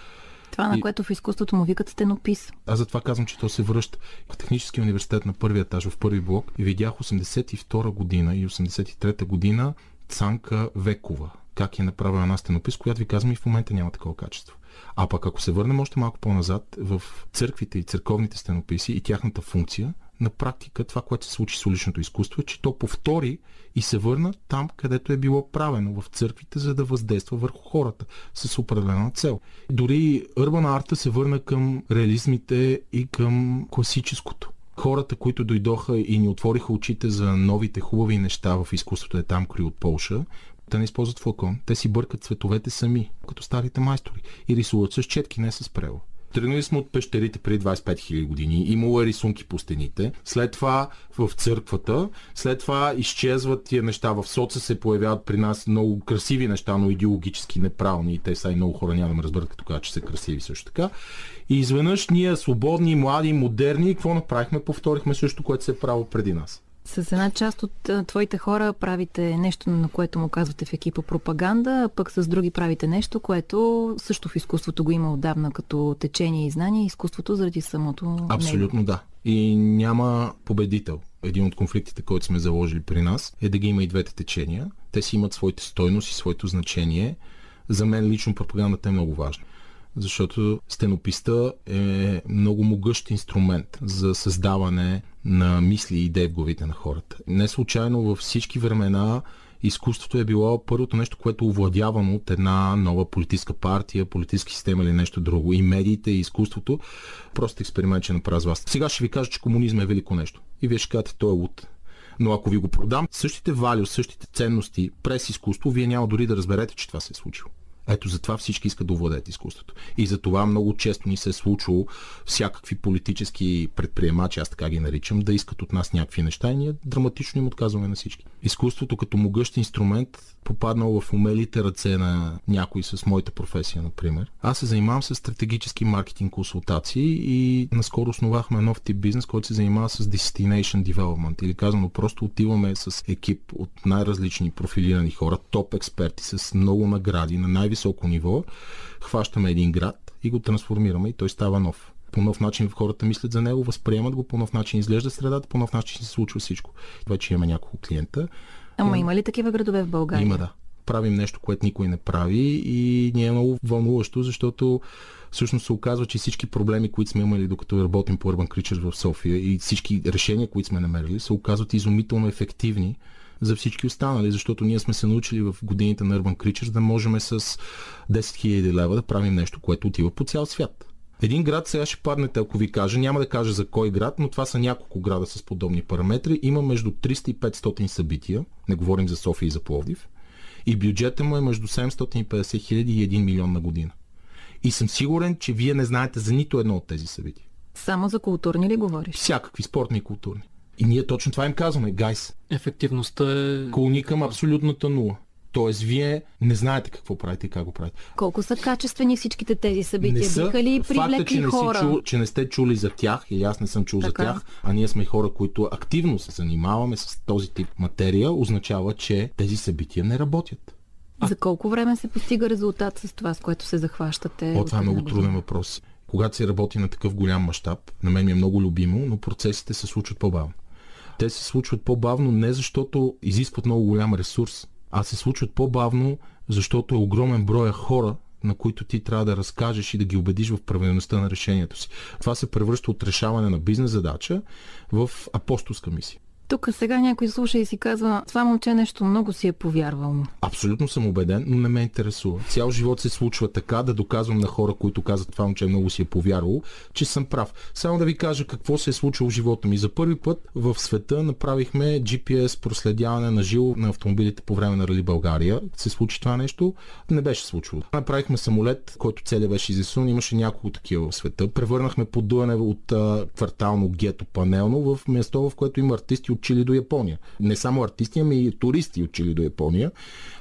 Това, на което в изкуството му викат стенопис. Аз затова казвам, че то се връща. В Техническия университет на първия етаж, в първи блок, и видях 82 година и 83 година Цанка Векова. Как е направила една стенопис, която ви казвам, и в момента няма такова качество. А пък ако се върнем още малко по-назад, в църквите и църковните стенописи и тяхната функция, на практика това, което се случи с уличното изкуство, е, че то повтори и се върна там, където е било правено в църквите, за да въздейства върху хората с определена цел. Дори Urban Art се върна към реализмите и към класическото. Хората, които дойдоха и ни отвориха очите за новите хубави неща в изкуството, е там кри от Полша. Те не използват флакон, те си бъркат цветовете сами, като старите майстори, и рисуват с четки, не с прело. Тръгнали сме от пещерите преди 25 000 години, имало рисунки по стените, след това в църквата, след това изчезват тия неща, в соца се появяват при нас много красиви неща, но идеологически неправилни, и те са и много хора няма да ме разберат, като казват, че са красиви също така. И изведнъж ние свободни, млади, модерни, какво направихме? Повторихме също, което се е правило преди нас. С една част от твоите хора правите нещо, на което му казвате в екипа пропаганда, а пък с други правите нещо, което също в изкуството го има отдавна като течение и знание, изкуството заради самото. Абсолютно да. И няма победител. Един от конфликтите, който сме заложили при нас, е да ги има и двете течения. Те си имат своите стойности, своето значение. За мен лично пропагандата е много важна, защото стенописта е много могъщ инструмент за създаване на мисли и идеи в главите на хората. Не случайно във всички времена изкуството е било първото нещо, което е овладявано от една нова политическа партия, политическа система или нещо друго. И медиите, и изкуството. Просто експеримент, че направя с вас. Сега ще ви кажа, че комунизма е велико нещо. И вие ще кажете, той е луд. Но ако ви го продам същите вали, същите ценности през изкуство, вие няма дори да разберете, че това се е случило. Ето затова всички искат да овладеят изкуството. И затова много често ни се е случило всякакви политически предприемачи, аз така ги наричам, да искат от нас някакви неща и ние драматично им отказваме на всички. Изкуството като могъщ инструмент попаднало в умелите ръце на някой с моята професия, например. Аз се занимавам с стратегически маркетинг консултации и наскоро основахме нов тип бизнес, който се занимава с Destination Development. Или казано, просто отиваме с екип от най-различни профилирани хора, топ експерти с много награди на най-високо ниво. Хващаме един град и го трансформираме и той става нов. По нов начин хората мислят за него, възприемат го, по нов начин изглежда средата, по нов начин се случва всичко. Вече имаме няколко клиента. Ама има ли такива градове в България? Има, да. Правим нещо, което никой не прави, и ни е много вълнуващо, защото всъщност се оказва, че всички проблеми, които сме имали докато работим по Urban Creatures в София, и всички решения, които сме намерили, се оказват изумително ефективни за всички останали, защото ние сме се научили в годините на Urban Creatures да можем с 10 000 лева да правим нещо, което отива по цял свят. Един град сега ще паднете, ако ви кажа, няма да кажа за кой град, но това са няколко града с подобни параметри. Има между 300 и 500 събития, не говорим за София и за Пловдив, и бюджетът му е между 750 хиляди и 1 милион на година. И съм сигурен, че вие не знаете за нито едно от тези събития. Само за културни ли говориш? Всякакви, спортни и културни. И ние точно това им казваме, гайс. Ефективността е... Клони към абсолютната нула. Тоест, вие не знаете какво правите и как го правите. Колко са качествени всичките тези събития? Биха ли привлекли хора? Факта, че не сте чули за тях, и аз не съм чул за тях, а ние сме хора, които активно се занимаваме с този тип материя, означава, че тези събития не работят. За колко време се постига резултат с това, с което се захващате? Това е много труден въпрос. Когато се работи на такъв голям мащаб, на мен ми е много любимо, но процесите се случват по-бавно. Те се случват по-бавно не защото изискват много голям ресурс, а се случват по-бавно, защото е огромен броя хора, на които ти трябва да разкажеш и да ги убедиш в правилността на решението си. Това се превръща от решаване на бизнес задача в апостолска мисия. Тук сега някой слуша и си казва, това момче нещо много си е повярвал. Абсолютно съм убеден, но не ме интересува. Цял живот се случва така, да доказвам на хора, които казват, това момче много си е повярвал, че съм прав. Само да ви кажа какво се е случило в живота ми. За първи път в света направихме GPS проследяване на жило на автомобилите по време на Рали България. Се случи това нещо, не беше случило. Направихме самолет, който целия беше изяснен, имаше няколко такива в света. Превърнахме поддуяне от квартално гето панелно в място, в което има артисти от Чили до Япония. Не само артисти, ами и туристи от Чили до Япония.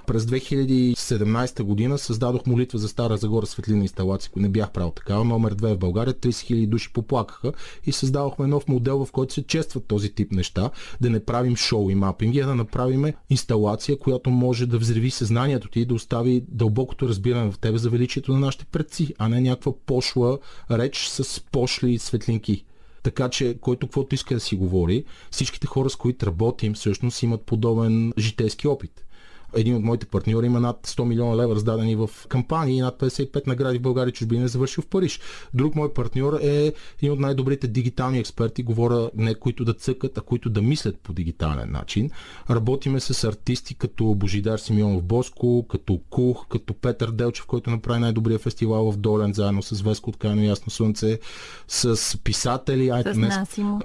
През 2017 година създадох молитва за Стара Загора светлина инсталация, която не бях правил такава. Номер 2 в България, 30 000 души поплакаха и създавахме нов модел, в който се честват този тип неща. Да не правим шоу и мапинги, а да направим инсталация, която може да взриви съзнанието ти и да остави дълбокото разбиране в тебе за величието на нашите предци, а не някаква пошла реч с пошли светлинки. Така че, който каквото иска да си говори, всичките хора, с които работим, всъщност имат подобен житейски опит. Един от моите партньори има над 100 милиона лева раздадени в кампании и над 55 награди в България и чужбина е завършил в Париж. Друг мой партньор е един от най-добрите дигитални експерти, говоря не които да цъкат, а които да мислят по дигитален начин. Работиме с артисти като Божидар Симеонов Боско, като Кух, като Петър Делчев, който направи най-добрия фестивал в Долен, заедно с Веско Откайно и Ясно Слънце, с писатели,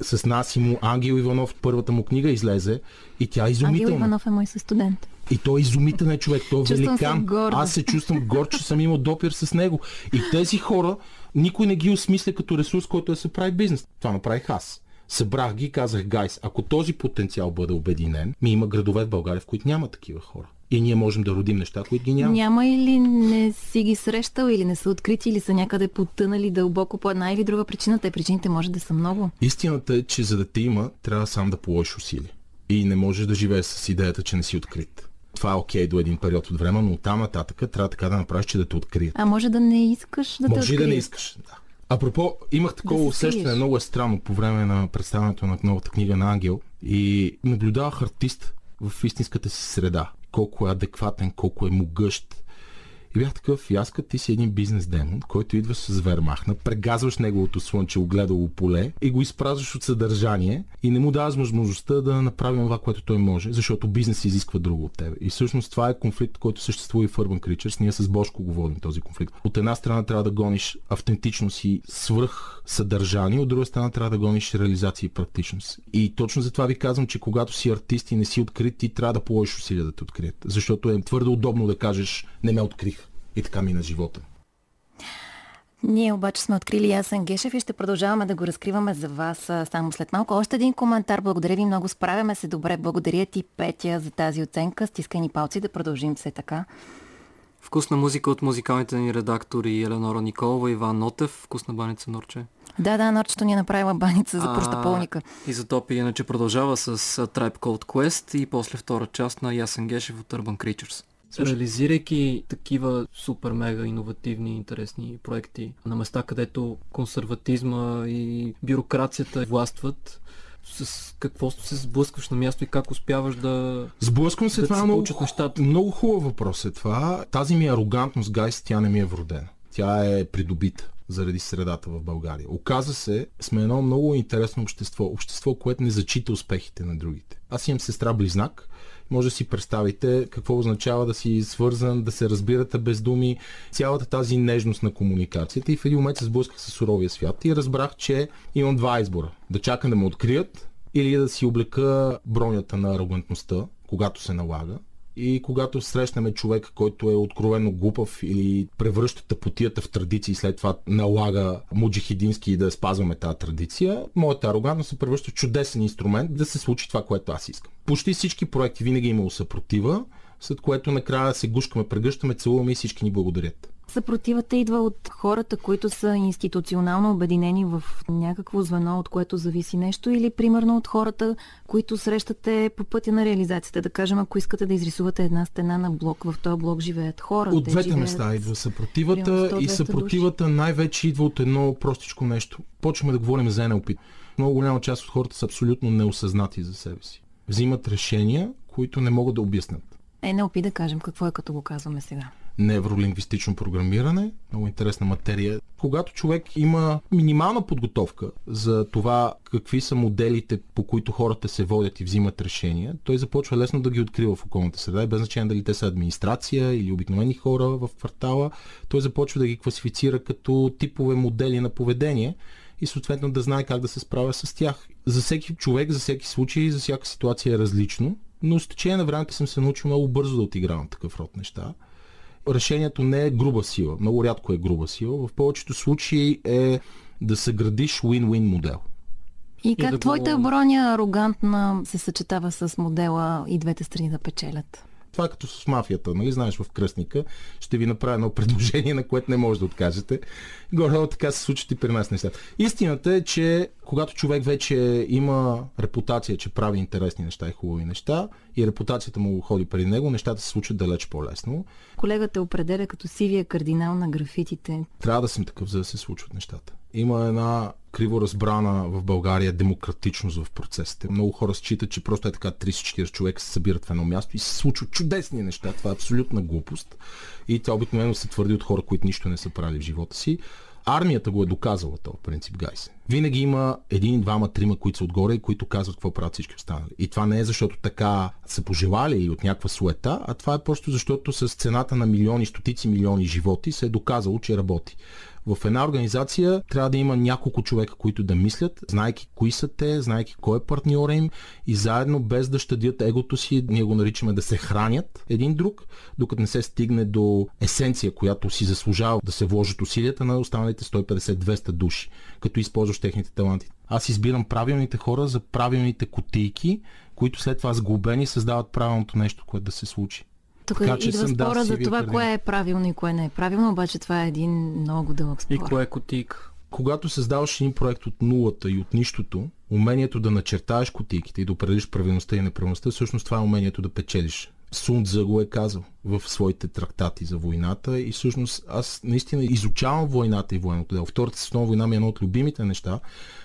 с Насимо, Ангел Иванов, първата му книга излезе и тя е изумителна. Ангел Иванов е мой състудент. И той е изумителен човек, той е великан. Аз се чувствам горд, че съм имал допир с него. И тези хора, никой не ги осмисля като ресурс, който да се прави бизнес. Това направих аз. Събрах ги и казах, гайс, ако този потенциал бъде обединен, ми има градове в България, в които няма такива хора. И ние можем да родим неща, които ги няма. Няма или не си ги срещал, или не са открити, или са някъде потънали дълбоко по една или друга причина. Те причините може да са много. Истината е, че за да те има, трябва сам да положиш усилия. И не можеш да живееш с идеята, че не си открит. Това е окей до един период от време, но оттам нататък трябва така да направиш, че да те открият. А може да не искаш да те открият. Може да не искаш, да. Апропо, имах такова усещане, много е странно по време на представянето на новата книга на Ангел и наблюдавах артист в истинската си среда. Колко е адекватен, колко е могъщ. И бях такъв, яска, ти си един бизнес демон, който идваш с вермахна, прегазваш неговото слънче, огледало поле и го изпразваш от съдържание и не му даваш възможността да направи това, което той може, защото бизнес изисква друго от тебе. И всъщност това е конфликт, който съществува и в Urban Creatures. Ние с Бошко го водим този конфликт. От една страна трябва да гониш автентичност и свръх съдържание, от друга страна трябва да гониш реализация и практичност. И точно за това ви казвам, че когато си артист и не си открит, ти трябва да положиш усилия да те открият. Защото е твърде удобно да кажеш, не ме открих. И така мина живота. Ние обаче сме открили Ясен Гешев и ще продължаваме да го разкриваме за вас само след малко. Още един коментар. Благодаря ви много. Справяме се добре. Благодаря ти, Петя, за тази оценка. Стискани палци да продължим все така. Вкусна музика от музикалните ни редактори Елеонора Николова, Иван Нотев. Вкусна баница, Норче. Да, Норчето ни е направила баница за прощаполника. Изотопия иначе продължава с Tribe Called Quest и после втора част на Ясен Гешев от Urban Creatures. Реализирайки такива супер-мега иновативни, интересни проекти на места, където консерватизма и бюрокрацията властват, с какво се сблъскваш на място и как успяваш да... Сблъсквам се, това е много хубав въпрос е това. Тази ми арогантност, гайс, тя не ми е вродена. Тя е придобита заради средата в България. Оказва се, сме едно много интересно общество. Общество, което не зачита успехите на другите. Аз имам сестра-близнак. Може да си представите какво означава да си свързан, да се разбирате без думи, цялата тази нежност на комуникацията. И в един момент се сблъсках с суровия свят и разбрах, че имам два избора. Да чакам да ме открият или да си облека бронята на арогантността, когато се налага. И когато срещнаме човек, който е откровено глупав или превръща тъпотията в традиции, след това налага муджихидински да спазваме тази традиция, моята арогантност се превръща в чудесен инструмент да се случи това, което аз искам. Почти всички проекти винаги е имало съпротива. след което накрая се гушкаме, прегръщаме, целуваме и всички ни благодарят. Съпротивата идва от хората, които са институционално обединени в някакво звено, от което зависи нещо, или примерно от хората, които срещате по пътя на реализацията. Да кажем, ако искате да изрисувате една стена на блок, в този блок живеят хора. От двете места идва съпротивата и съпротивата най-вече идва от едно простичко нещо. Почваме да говорим за NLP. Много голяма част от хората са абсолютно неосъзнати за себе си. Взимат решения, които не могат да обяснят. NLP да кажем какво е, като го казваме сега. Невролингвистично програмиране, много интересна материя. Когато човек има минимална подготовка за това какви са моделите, по които хората се водят и взимат решения, той започва лесно да ги открива в околната среда и без значение дали те са администрация или обикновени хора в квартала, той започва да ги класифицира като типове модели на поведение и съответно да знае как да се справя с тях. За всеки човек, за всеки случай, за всяка ситуация е различно, но с течение на времето съм се научил много бързо да отигравам такъв род неща. Решението не е груба сила, много рядко е груба сила. В повечето случаи е да съградиш win-win модел. И как да твоята броня арогантна се съчетава с модела и двете страни да печелят? Това е като с мафията, нали? Знаеш, в Кръстника ще ви направя едно предложение, на което не може да откажете. Горе-долу така се случат и при нас неща. Истината е, че когато човек вече има репутация, че прави интересни неща и хубави неща, и репутацията му ходи преди него, нещата се случат далеч по-лесно. Колегата определя като сивия кардинал на графитите. Трябва да съм такъв, за да се случват нещата. Има една криво разбрана в България демократичност в процесите. Много хора считат, че просто е така 30-40 човека се събират в едно място и се случват чудесни неща. Това е абсолютна глупост. И това обикновено се твърди от хора, които нищо не са правили в живота си. Армията го е доказала този принцип, гайс. Винаги има един, двама, трима, които са отгоре и които казват какво правят всички останали. И това не е защото така са пожелали и от някаква суета, а това е просто защото с цената на милиони, стотици милиони животи се е доказало, че работи. В една организация трябва да има няколко човека, които да мислят, знайки кои са те, знайки кой е партньора им и заедно, без да щадят егото си, ние го наричаме да се хранят един друг, докато не се стигне до есенция, която си заслужава да се вложат усилията на останалите 150-200 души, като използваш техните таланти. Аз избирам правилните хора за правилните кутийки, които след това сглобени създават правилното нещо, което да се случи. Тук така, идва спора за това, кое е правилно и кое не е правилно, обаче това е един много дълъг спор. И кое е кутийка? Когато създаваш един проект от нулата и от нищото, умението да начертаеш кутийките и да определиш правилността и неправилността, всъщност това е умението да печелиш. Сун Цзъ го е казал в своите трактати за войната и всъщност аз наистина изучавам войната и военното дело. Втората световна война ми е едно от любимите неща.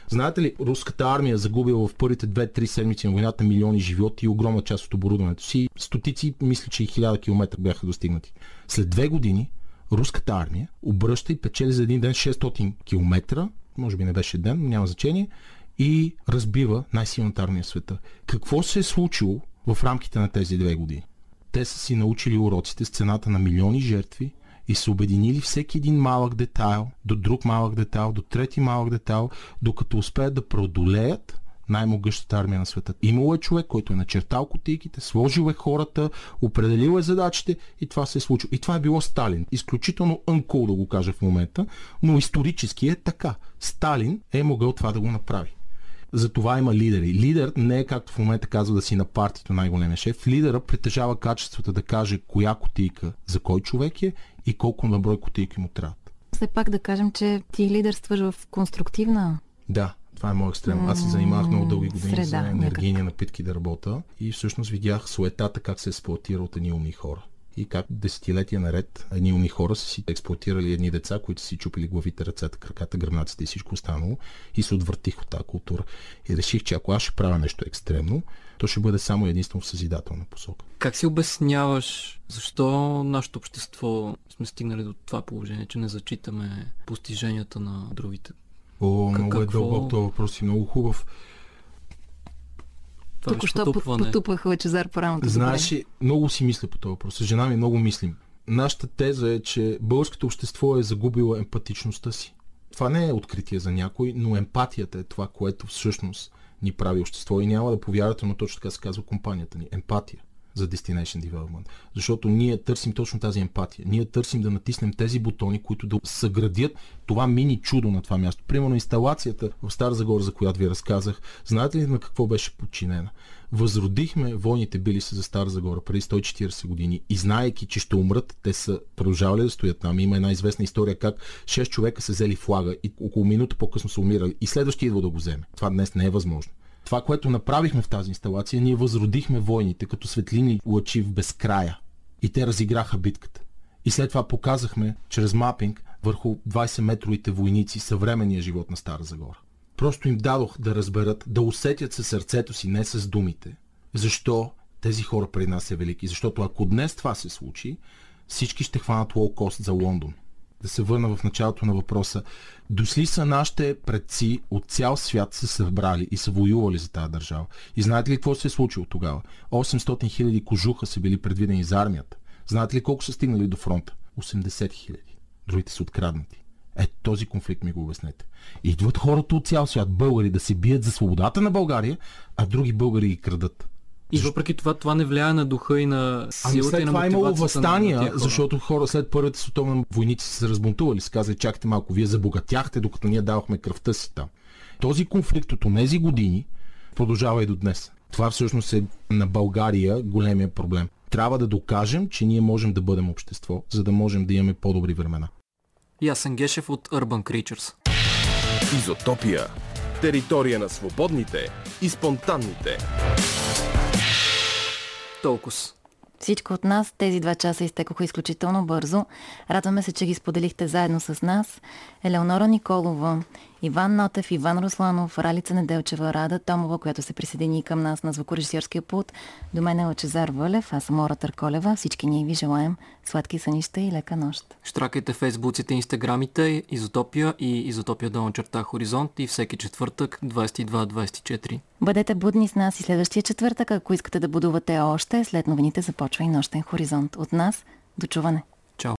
Знаете ли, руската армия загубила в първите 2-3 седмици на войната милиони животи и огромна част от оборудването си. Стотици, мисля, че и 1000 километра бяха достигнати. След 2 години руската армия обръща и печели за един ден 600 километра, може би не беше ден, но няма значение, и разбива най-силната армия в света. Какво се е случило в рамките на тези 2 години? Те са си научили уроците с цената на милиони жертви и са обединили всеки един малък детайл до друг малък детайл, до трети малък детайл, докато успеят да преодолеят най-могъщата армия на света. Имало е човек, който е начертал кутийките, сложил е хората, определил е задачите и това се е случило. И това е било Сталин. Изключително uncool да го кажа в момента, но исторически е така. Сталин е могъл това да го направи. За това има лидери. Лидер не е, както в момента казва, да си на партито най-големия шеф. Лидера притежава качествата да каже коя кутийка за кой човек е и колко на брой кутийки му трябват. Все пак да кажем, че ти лидерстваш в конструктивна... Да, това е моят екстрем. Аз се занимавах много дълги години среда, за енергийни напитки да работя и всъщност видях суетата как се експлоатира от едни умни хора. И как десетилетия наред едни умни хора са си експлоатирали едни деца, които са си чупили главите, ръцата, краката, гръбнаците и всичко останало и се отвъртих от тази култура. И реших, че ако аз ще правя нещо екстремно, то ще бъде само единствено в съзидателна посока. Как си обясняваш защо нашето общество сме стигнали до това положение, че не зачитаме постиженията на другите? О, много е дълбок този въпрос и много хубав. Току-що потупах Лъчезар по рамото. Знаеш, много си мисля по този въпрос. С жена ми много мислим. Нашата теза е, че българското общество е загубило емпатичността си. Това не е откритие за някой, но емпатията е това, което всъщност ни прави общество. И няма да повярвате, но точно така се казва компанията ни. Емпатия. за Destination Development. Защото ние търсим точно тази емпатия. Ние търсим да натиснем тези бутони, които да съградят това мини чудо на това място. Примерно инсталацията в Стара Загора, за която ви разказах, знаете ли на какво беше подчинена? Възродихме войните били се за Стара Загора преди 140 години и знаеки, че ще умрат, те са продължавали да стоят там. Има една известна история как 6 човека са взели флага и около минута по-късно са умирали и следващия идва да го вземе. Това днес не е възможно. Това, което направихме в тази инсталация, ние възродихме войните като светлини лъчи в безкрая и те разиграха битката. И след това показахме чрез мапинг върху 20-метровите войници съвременния живот на Стара Загора. Просто им дадох да разберат, да усетят със сърцето си, не с думите, защо тези хора пред нас са велики. Защото ако днес това се случи, всички ще хванат лоукост за Лондон. Да се върна в началото на въпроса. Дошли са нашите предци от цял свят се събрали и са воювали за тази държава. И знаете ли какво се е случило тогава? 800 хиляди кожуха са били предвидени за армията. Знаете ли колко са стигнали до фронта? 80 хиляди. Другите са откраднати. Ето този конфликт ми го обяснете. Идват хората от цял свят, българи, да се бият за свободата на България, а други българи ги крадат. И въпреки това не влияе на духа и на силата и на мотивацията на тия хора. Ами след това имало въстания, защото хора след Първата световна войници са се разбунтували. Се казали, чакайте малко, вие забогатяхте, докато ние давахме кръвта си там. Този конфликт от онези години продължава и до днес. Това всъщност е на България големия проблем. Трябва да докажем, че ние можем да бъдем общество, за да можем да имаме по-добри времена. Ясен Гешев от Urban Creatures. Изотопия. Територия на свободните и спонтанните. Толкос. Всичко от нас. Тези 2 часа изтекоха изключително бързо. Радваме се, че ги споделихте заедно с нас. Елеонора Николова, Иван Нотев, Иван Русланов, Ралица Неделчева, Рада Томова, която се присъедини към нас на звукорежисьорския пулт. До мен е Лъчезар Вълев, аз съм Лора Търколева. Всички ние ви желаем сладки сънища и лека нощ. Штракайте фейсбуците, инстаграмите, Изотопия и Изотопия_Хоризонт и всеки четвъртък 22-24. Бъдете будни с нас и следващия четвъртък, ако искате да будувате още. След новините започва и нощен хоризонт. От нас, до чуване!